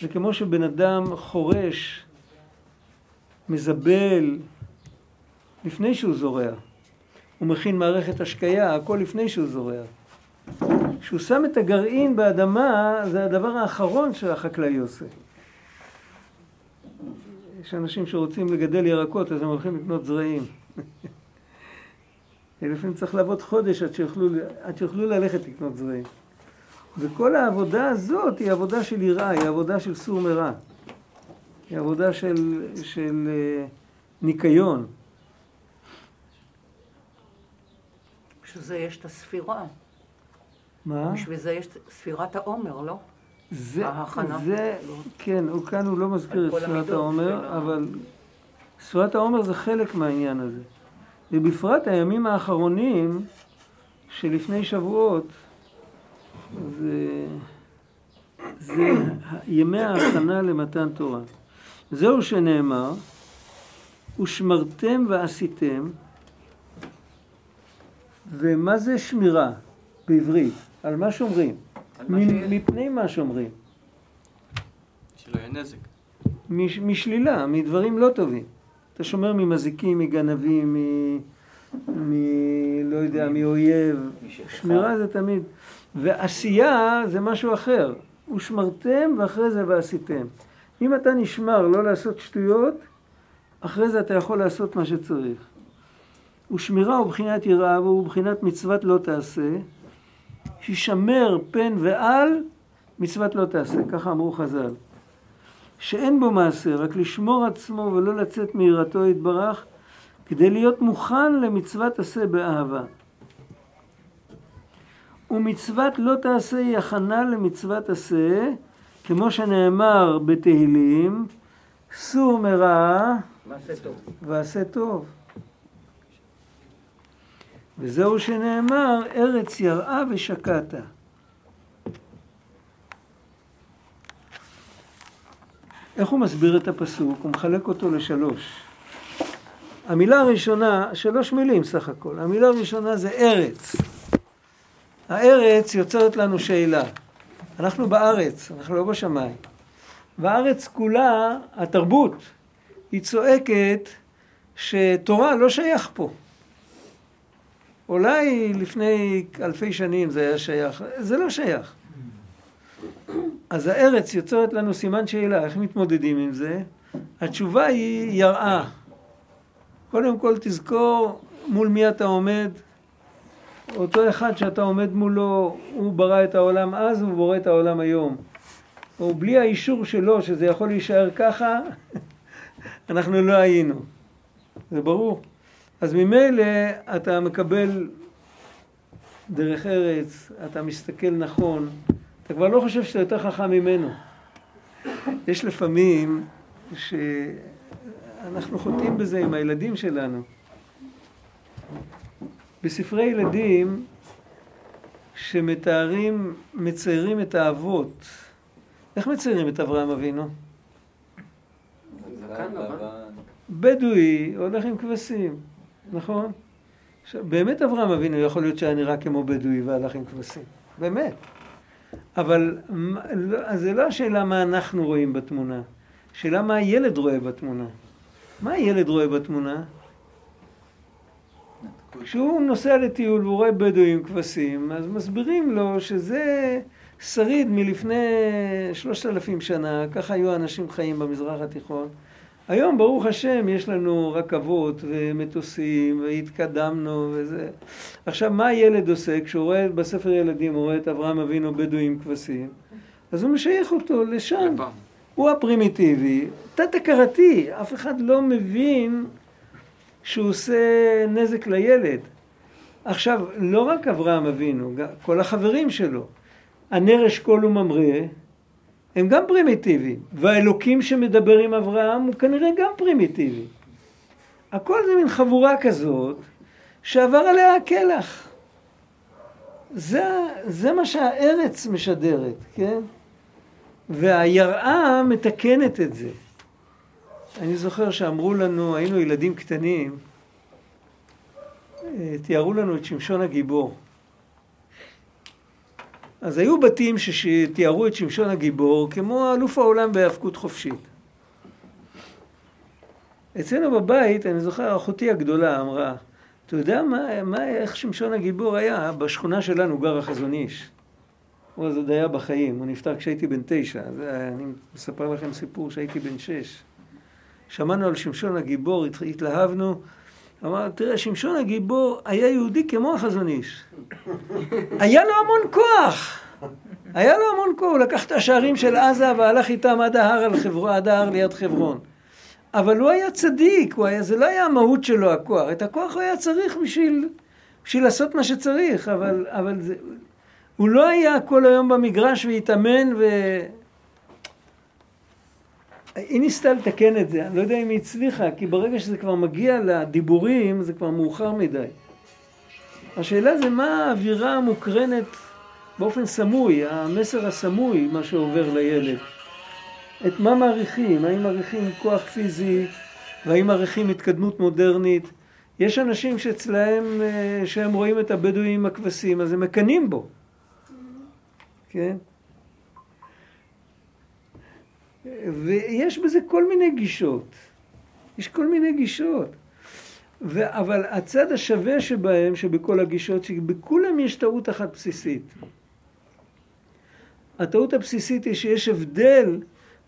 זה כמו שבן אדם חורש, מזבל, לפני שהוא זורע. הוא מכין מערכת השקיה, הכל לפני שהוא זורע. כשהוא שם את הגרעין באדמה, זה הדבר האחרון שהחקלאי עושה. יש אנשים שרוצים לגדל ירקות, אז הם הולכים לקנות זרעים. לפעמים צריך לעבוד חודש עד שיוכלו ללכת לקנות זרעים. וכל העבודה הזאת היא עבודה של יראה, היא עבודה של סור מרע. היא עבודה של ניקיון. בשביל זה יש את הספירה. מה? בשביל זה יש ספירת העומר, לא? ההכנה. כן, כאן הוא לא מזכיר את ספירת העומר, אבל ספירת העומר זה חלק מהעניין הזה. ובפרט הימים האחרונים שלפני שבועות, זה ימי ההכנה למתן תורה. זהו שנאמר, ושמרתם ועשיתם, ומה זה שמירה בעברית? על מה שומרים? מפני מה שומרים? שלא יהיה נזק. משלילה, מדברים לא טובים. אתה שומר ממזיקים, מגנבים, לא יודע, מאויב. שמירה זה תמיד. ועשייה זה משהו אחר. ושמרתם ואחרי זה ועשיתם. אם אתה נשמר לא לעשות שטויות, אחרי זה אתה יכול לעשות מה שצריך. ושמירה הוא בחינת יראה, והוא בחינת מצוות לא תעשה. שישמר פן ועל, מצוות לא תעשה. ככה אמרו חז"ל. שאין בו מעשה, רק לשמור עצמו ולא לצאת מיראתו יתברך, כדי להיות מוכן למצוות עשה באהבה. ומצוות לא תעשה היא הכנה למצוות עשה, כמו שנאמר בתהילים, סור מרע ועשה טוב. וזהו שנאמר, ארץ יראה ושקעת. איך הוא מסביר את הפסוק? הוא מחלק אותו לשלוש. המילה הראשונה, שלוש מילים סך הכל. המילה הראשונה זה ארץ. הארץ יוצרת לנו שאלה. אנחנו בארץ, אנחנו לא בשמיים. והארץ כולה, התרבות, היא צועקת שתורה לא שייך פה. אולי לפני אלפי שנים זה היה שייך, זה לא שייך. אז הארץ יוצרת לנו סימן שאלה, איך מתמודדים עם זה? התשובה היא יראה. קודם כל תזכור מול מי אתה עומד. אותו אחד שאתה עומד מולו, הוא ברא את העולם אז, הוא בורא את העולם היום. או בלי האישור שלו, שזה יכול להישאר ככה, אנחנו לא היינו. זה ברור. אז ממילא אתה מקבל דרך ארץ, אתה מסתכל נכון, אתה כבר לא חושב שאתה יותר חכם ממנו. יש לפעמים שאנחנו חוטאים בזה עם הילדים שלנו. בספרי ילדים שמתארים, מציירים את האבות. איך מציירים את אברהם אבינו? בדואי, הולך עם כבשים, נכון? באמת אברהם אבינו יכול להיות שהיה נראה כמו בדואי והלך עם כבשים. באמת. אבל אז זה לא השאלה מה אנחנו רואים בתמונה, שאלה מה הילד רואה בתמונה. מה הילד רואה בתמונה? כשהוא נוסע לטיול והוא רואה בדואים כבשים, אז מסבירים לו שזה שריד מלפני 3,000 שנה, ככה היו אנשים חיים במזרח התיכון. היום ברוך השם יש לנו רכבות ומטוסים והתקדמנו וזה. עכשיו מה הילד עושה? כשהוא רואה בספר ילדים, הוא רואה את אברהם אבינו בדואים כבשים, אז הוא משייך אותו לשם. הוא הפרימיטיבי, תת-הכרתי, אף אחד לא מבין שהוא עושה נזק לילד. עכשיו, לא רק אברהם אבינו, כל החברים שלו, הנר אשכול וממרא, הם גם פרימיטיביים. והאלוקים שמדבר עם אברהם הוא כנראה גם פרימיטיבי. הכל זה מין חבורה כזאת שעבר עליה הכלח. זה מה שהארץ משדרת, כן? והיראה מתקנת את זה. אני זוכר שאמרו לנו, היינו ילדים קטנים, תיארו לנו את שמשון הגיבור. אז היו בתים שתיארו את שמשון הגיבור כמו אלוף העולם בהאבקות חופשית. אצלנו בבית, אני זוכר, אחותי הגדולה אמרה, אתה יודע מה איך שמשון הגיבור היה? בשכונה שלנו גר החזון איש. הוא אז עוד היה בחיים, הוא נפטר כשהייתי בן 9. אני מספר לכם סיפור שהייתי בן 6. שמענו על שמשון הגיבור, התלהבנו. אמר, תראה, שמשון הגיבור היה יהודי כמו החזון איש. היה לו המון כוח. היה לו המון כוח. הוא לקח את השערים של עזה והלך איתם עד ההר ליד חברון. אבל הוא היה צדיק, זה לא היה המהות שלו הכוח. את הכוח הוא היה צריך בשביל לעשות מה שצריך, אבל זה, הוא לא היה כל היום במגרש והתאמן היא ניסתה לתקן את זה, אני לא יודע אם היא הצליחה, כי ברגע שזה כבר מגיע לדיבורים, זה כבר מאוחר מדי. השאלה זה מה האווירה המוקרנת באופן סמוי, המסר הסמוי, מה שעובר לילד. את מה מעריכים? האם מעריכים כוח פיזי, והאם מעריכים התקדמות מודרנית? יש אנשים שאצלהם, שהם רואים את הבדואים עם הכבשים, אז הם מקנים בו. כן? ויש בזה כל מיני גישות. יש כל מיני גישות. אבל הצד השווה שבהם, שבכל הגישות, שבכולם יש טעות אחת בסיסית. הטעות הבסיסית היא שיש הבדל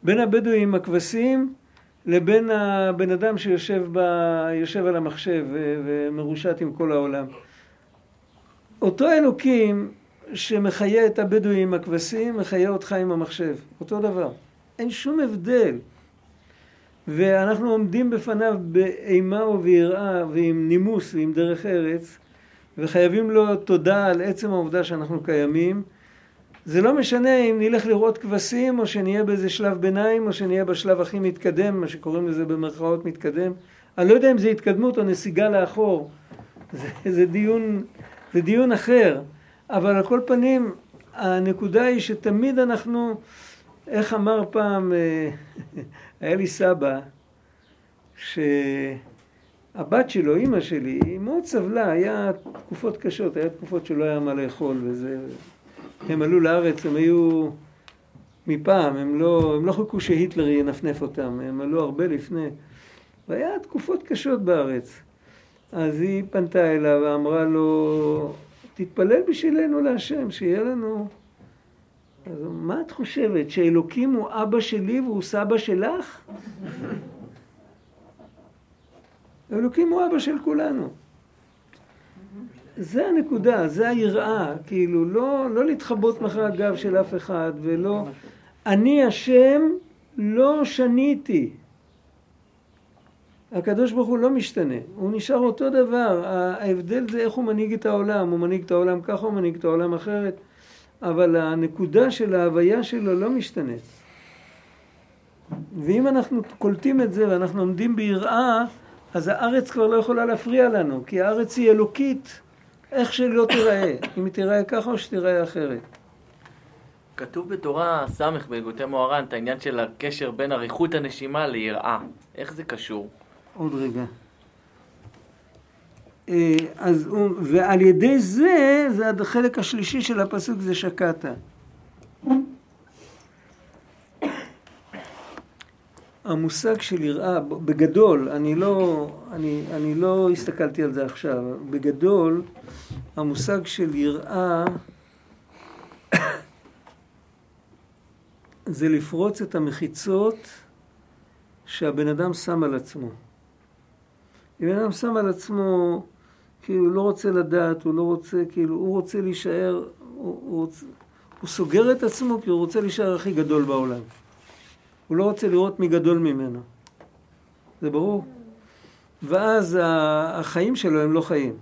בין הבדואים הכבשים לבין הבן אדם שיושב על המחשב ומרושת עם כל העולם. אותו אלוקים שמחיה את הבדואים הכבשים, מחיה אותך עם המחשב. אותו דבר. אין שום הבדל. ואנחנו עומדים בפניו באימה וביראה ועם נימוס ועם דרך ארץ, וחייבים לו תודה על עצם העובדה שאנחנו קיימים. זה לא משנה אם נלך לראות כבשים, או שנהיה באיזה שלב ביניים, או שנהיה בשלב הכי מתקדם, מה שקוראים לזה במרכאות מתקדם. אני לא יודע אם זה התקדמות או נסיגה לאחור. זה דיון אחר. אבל על כל פנים, הנקודה היא שתמיד אנחנו, איך אמר פעם, היה לי סבא, שהבת שלו, אמא שלי, היא מאוד סבלה, היה תקופות קשות, היה תקופות שלא היה מה לאכול וזה. הם עלו לארץ, הם היו מפעם, הם לא חיכו שהיטלר ינפנף אותם, הם עלו הרבה לפני. והיה תקופות קשות בארץ. אז היא פנתה אליו ואמרה לו, תתפלל בשבילנו להשם, שיהיה לנו. אז מה את חושבת? שאלוקים הוא אבא שלי והוא סבא שלך? אלוקים הוא אבא של כולנו. זה הנקודה, זה היראה, כאילו לא להתחבות מאחורי הגב של אף אחד, ולא, אני השם לא שניתי. הקדוש ברוך הוא לא משתנה, הוא נשאר אותו דבר, ההבדל זה איך הוא מנהיג את העולם, הוא מנהיג את העולם ככה, הוא מנהיג את העולם אחרת, אבל הנקודה של ההוויה שלו לא משתנית. ואם אנחנו קולטים את זה ואנחנו עומדים ביראה, אז הארץ כבר לא יכולה להפריע לנו, כי הארץ היא אלוקית, איך שלא תיראה, אם היא תיראה ככה או שתיראה אחרת. כתוב בתורה סמך בגותי מוהר"ן, את העניין של הקשר בין אריכות הנשימה ליראה. איך זה קשור? עוד רגע. אז ועל ידי זה החלק השלישי של הפסוק זה שקעת. המושג של יראה, בגדול, אני לא הסתכלתי על זה עכשיו, בגדול, המושג של יראה זה לפרוץ את המחיצות שהבן אדם שם על עצמו. אם בן אדם שם על עצמו, כאילו לא רוצה לדעת, הוא לא רוצה, כאילו הוא רוצה להישאר, הוא סוגר את עצמו כי הוא רוצה להישאר הכי גדול בעולם. הוא לא רוצה לראות מי גדול ממנו. זה ברור? ואז החיים שלו הם לא חיים.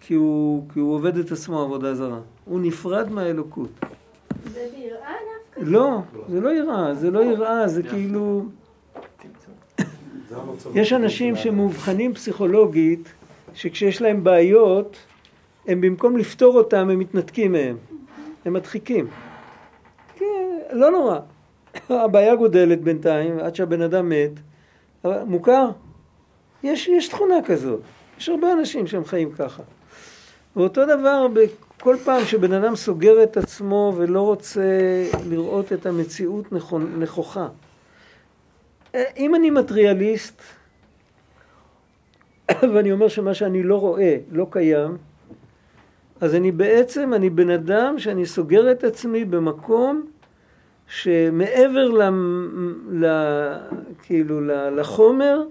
כי הוא עובד את עצמו עבודה זרה. הוא נפרד מהאלוקות. זה ביראה דווקא? לא, זה לא יראה. זה לא יראה, זה כאילו... יש אנשים שמובחנים פסיכולוגית, שכשיש להם בעיות, הם במקום לפתור אותם, הם מתנתקים מהם. הם מדחיקים. כן, לא נורא. הבעיה גודלת בינתיים, עד שהבן אדם מת. מוכר? יש תכונה כזאת. יש הרבה אנשים שהם חיים ככה. ואותו דבר כל פעם שבן אדם סוגר את עצמו ולא רוצה לראות את המציאות נכוחה. אם אני מטריאליסט, ואני אומר שמה שאני לא רואה לא קיים, אז אני בעצם, אני בן אדם שאני סוגר את עצמי במקום שמעבר כאילו לחומר,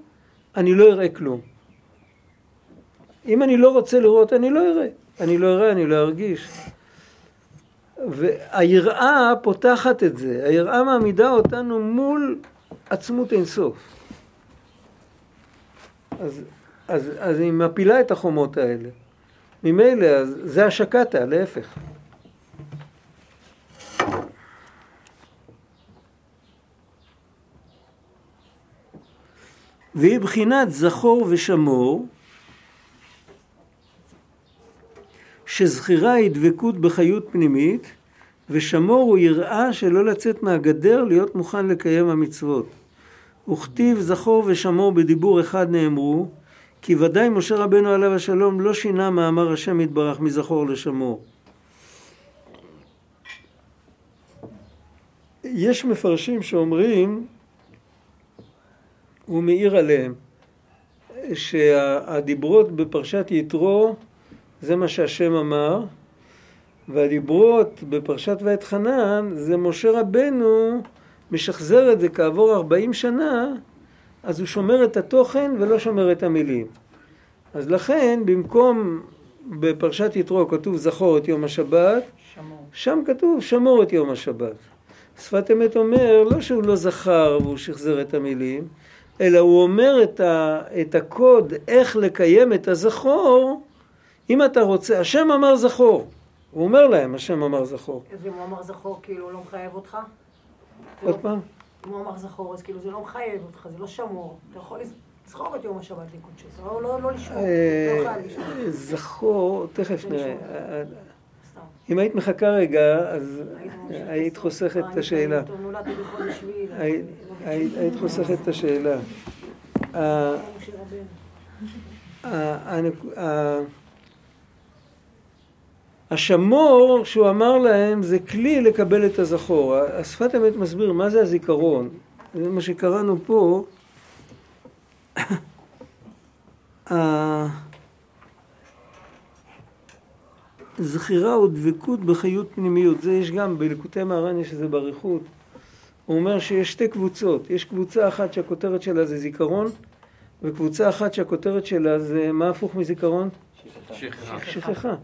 אני לא אראה כלום. אם אני לא רוצה לראות, אני לא אראה. אני לא אראה, אני לא ארגיש. והיראה פותחת את זה. היראה מעמידה אותנו מול עצמות אינסוף. אז היא מפילה את החומות האלה. ממילא, אז זה השקטה, להפך. והיא בחינת זכור ושמור, שזכירה היא דבקות בחיות פנימית, ושמור הוא יראה שלא לצאת מהגדר להיות מוכן לקיים המצוות. וכתיב זכור ושמור בדיבור אחד נאמרו, כי ודאי משה רבנו עליו השלום לא שינה מאמר השם יתברך מזכור לשמור. יש מפרשים שאומרים, הוא מאיר עליהם, שהדיברות בפרשת יתרו, זה מה שהשם אמר, והדיברות בפרשת ואת חנן, זה משה רבנו משחזר את זה כעבור 40 שנה, אז הוא שומר את התוכן ולא שומר את המילים. אז לכן, במקום בפרשת יתרו כתוב זכור את יום השבת, שמור. שם כתוב שמור את יום השבת. שפת אמת אומר, לא שהוא לא זכר והוא שחזר את המילים, אלא הוא אומר את הקוד איך לקיים את הזכור, אם אתה רוצה, השם אמר זכור. הוא אומר להם, השם אמר זכור. אז אם הוא אמר זכור, כאילו הוא לא מחייב אותך? עוד פעם? אם הוא אמר זכור, אז כאילו זה לא מחייב אותך, זה לא שמור. אתה יכול לזכור את יום השבת לקודשו, לא לשמור, לא חייב לשמור. זכור, תכף נראה. אם היית מחכה רגע, אז היית חוסכת את השאלה. היית חוסכת את השאלה. השמור שהוא אמר להם זה כלי לקבל את הזכור. השפת אמת מסביר מה זה הזיכרון. זה מה שקראנו פה. זכירה ודבקות בחיות פנימיות. זה יש גם בליקוטי מהר"ן, יש זה בריחות. הוא אומר שיש שתי קבוצות. יש קבוצה אחת שהכותרת שלה זה זיכרון, וקבוצה אחת שהכותרת שלה זה מה הפוך מזיכרון? שכחה.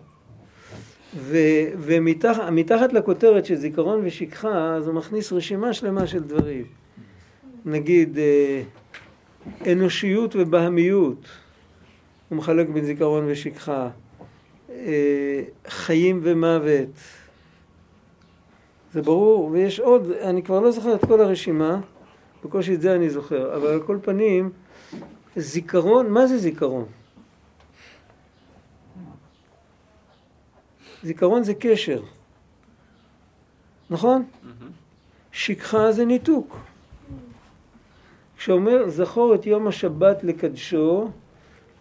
ומתחת לכותרת של זיכרון ושכחה, אז הוא מכניס רשימה שלמה של דברים. נגיד, אנושיות ובהמיות, הוא מחלק בין זיכרון ושכחה. חיים ומוות. זה ברור, ויש עוד, אני כבר לא זוכר את כל הרשימה, בקושי את זה אני זוכר, אבל על כל פנים, זיכרון, מה זה זיכרון? זיכרון זה קשר, נכון? שכחה זה ניתוק. כשאומר זכור את יום השבת לקדשו,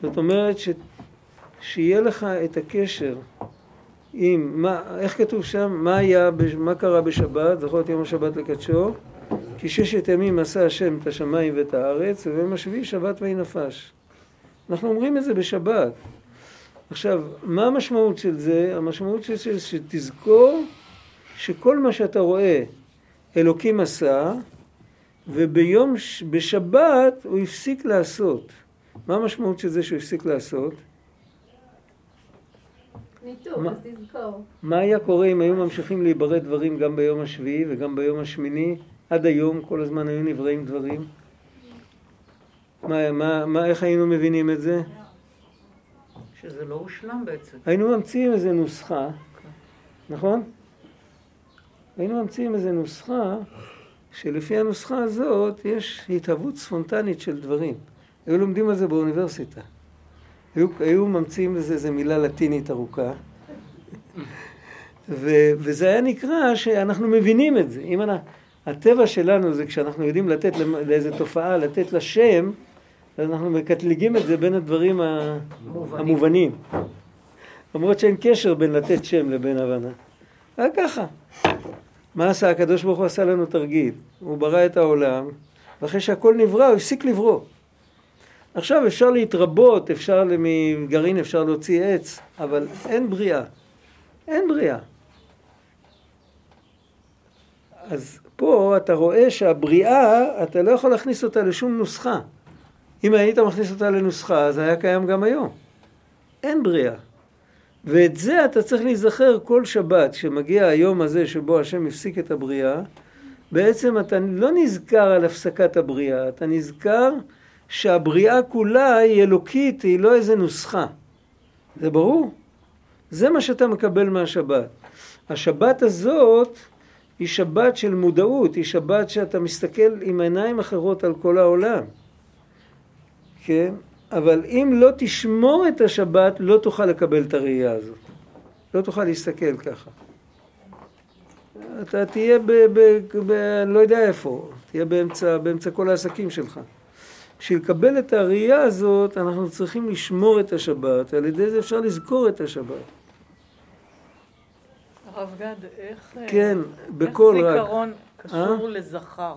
זאת אומרת שיהיה לך את הקשר עם, איך כתוב שם, מה קרה בשבת, זכור את יום השבת לקדשו, כי ששת ימים עשה השם את השמיים ואת הארץ, וביום השביעי שבת וינפש. אנחנו אומרים את זה בשבת. עכשיו, מה המשמעות של זה? המשמעות של זה שתזכור שכל מה שאתה רואה אלוקים עשה, ובשבת הוא הפסיק לעשות. מה המשמעות של זה שהוא הפסיק לעשות? ניתוק, אז תזכור. מה היה קורה אם היו ממשיכים להיברא דברים גם ביום השביעי וגם ביום השמיני? עד היום כל הזמן היו נבראים דברים. איך היינו מבינים את זה? שזה לא הושלם בעצם. היינו ממציאים איזו נוסחה, נכון? היינו ממציאים איזו נוסחה, שלפי הנוסחה הזאת יש התהוות ספונטנית של דברים. היו לומדים על זה באוניברסיטה. היו ממציאים איזו מילה לטינית ארוכה, וזה היה נקרא שאנחנו מבינים את זה. אם הטבע שלנו זה כשאנחנו יודעים לתת לאיזו תופעה, לתת לה שם, אז אנחנו מקטלגים את זה בין הדברים המובנים. למרות שאין קשר בין לתת שם לבין הבנה. רק ככה. מה עשה? הקדוש ברוך הוא עשה לנו תרגיל. הוא ברא את העולם, ואחרי שהכל נברא, הוא הפסיק לברוא. עכשיו אפשר להתרבות, אפשר מגרעין, אפשר להוציא עץ, אבל אין בריאה. אין בריאה. אז פה אתה רואה שהבריאה, אתה לא יכול להכניס אותה לשום נוסחה. אם היית מכניס אותה לנוסחה, אז היה קיים גם היום. אין בריאה. ואת זה אתה צריך להיזכר כל שבת, שמגיע היום הזה שבו השם הפסיק את הבריאה, בעצם אתה לא נזכר על הפסקת הבריאה, אתה נזכר שהבריאה כולה היא אלוקית, היא לא איזה נוסחה. זה ברור? זה מה שאתה מקבל מהשבת. השבת הזאת היא שבת של מודעות, היא שבת שאתה מסתכל עם עיניים אחרות על כל העולם. כן? אבל אם לא תשמור את השבת, לא תוכל לקבל את הראייה הזאת. לא תוכל להסתכל ככה. אתה תהיה לא יודע איפה, תהיה באמצע כל העסקים שלך. בשביל לקבל את הראייה הזאת, אנחנו צריכים לשמור את השבת, על ידי זה אפשר לזכור את השבת. הרב גד, איך זיכרון קשור לזכר?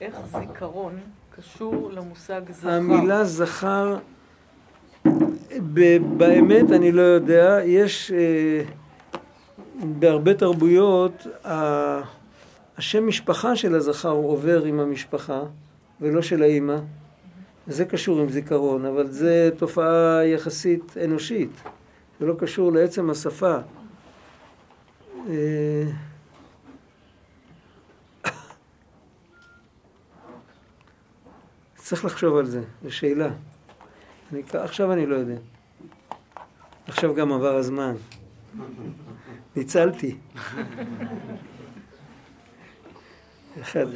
איך זיכרון קשור למושג זכר? המילה זכר, באמת אני לא יודע, יש בהרבה תרבויות, השם משפחה של הזכר עובר עם המשפחה, ולא של האימא. זה קשור עם זיכרון, אבל זה תופעה יחסית אנושית. זה לא קשור לעצם השפה. צריך לחשוב על זה, זו שאלה. עכשיו אני לא יודע. עכשיו גם עבר הזמן. ניצלתי.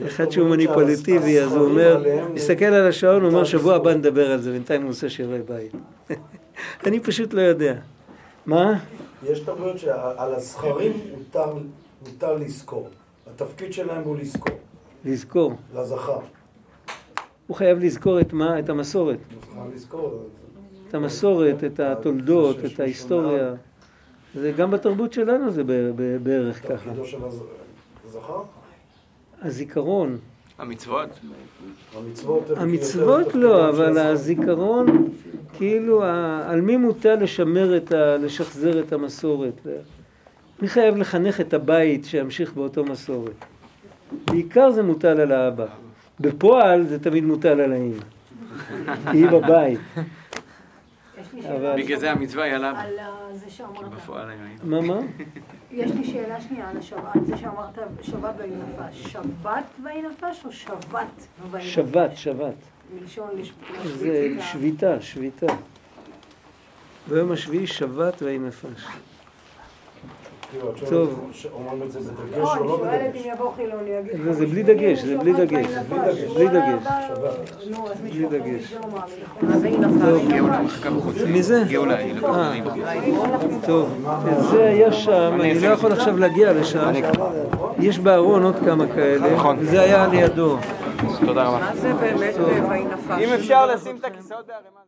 אחד שהוא מניפולטיבי, אז הוא אומר, מסתכל על השעון, הוא אומר, שבוע הבא נדבר על זה, בינתיים הוא עושה שירי בית. אני פשוט לא יודע. מה? יש תרבויות שעל הזכרים מותר לזכור. התפקיד שלהם הוא לזכור. לזכור. לזכר. הוא חייב לזכור את מה? את המסורת. הוא חייב לזכור. את המסורת, את התולדות, את ההיסטוריה. גם בתרבות שלנו זה בערך ככה. תפקידו של הזכר? הזיכרון. המצוות? המצוות לא, אבל הזיכרון, כאילו, על מי מותר לשמר, לשחזר את המסורת? מי חייב לחנך את הבית שימשיך באותו מסורת? בעיקר זה מוטל על האבא. בפועל זה תמיד מוטל על האמא. היא בבית. בגלל זה המצווה היא על אבא. על זה שאמרת. בפועל האמא. מה, מה? יש לי שאלה שנייה על השבת, זה שאמרת שבת ואינפש. שבת ואינפש או שבת ואינפש? שבת. מלשון לשביתה. זה שביתה. ביום השביעי שבת ואינפש. טוב. אומרים את זה בדגש או לא בדגש? זה בלי דגש, זה בלי דגש. בלי דגש. מי זה? טוב, זה היה שם, אני לא יכול עכשיו להגיע לשם. יש בארון עוד כמה כאלה, וזה היה לידו. תודה רבה. מה זה באמת ואינפש? אם אפשר לשים את הכיסאות בערימה.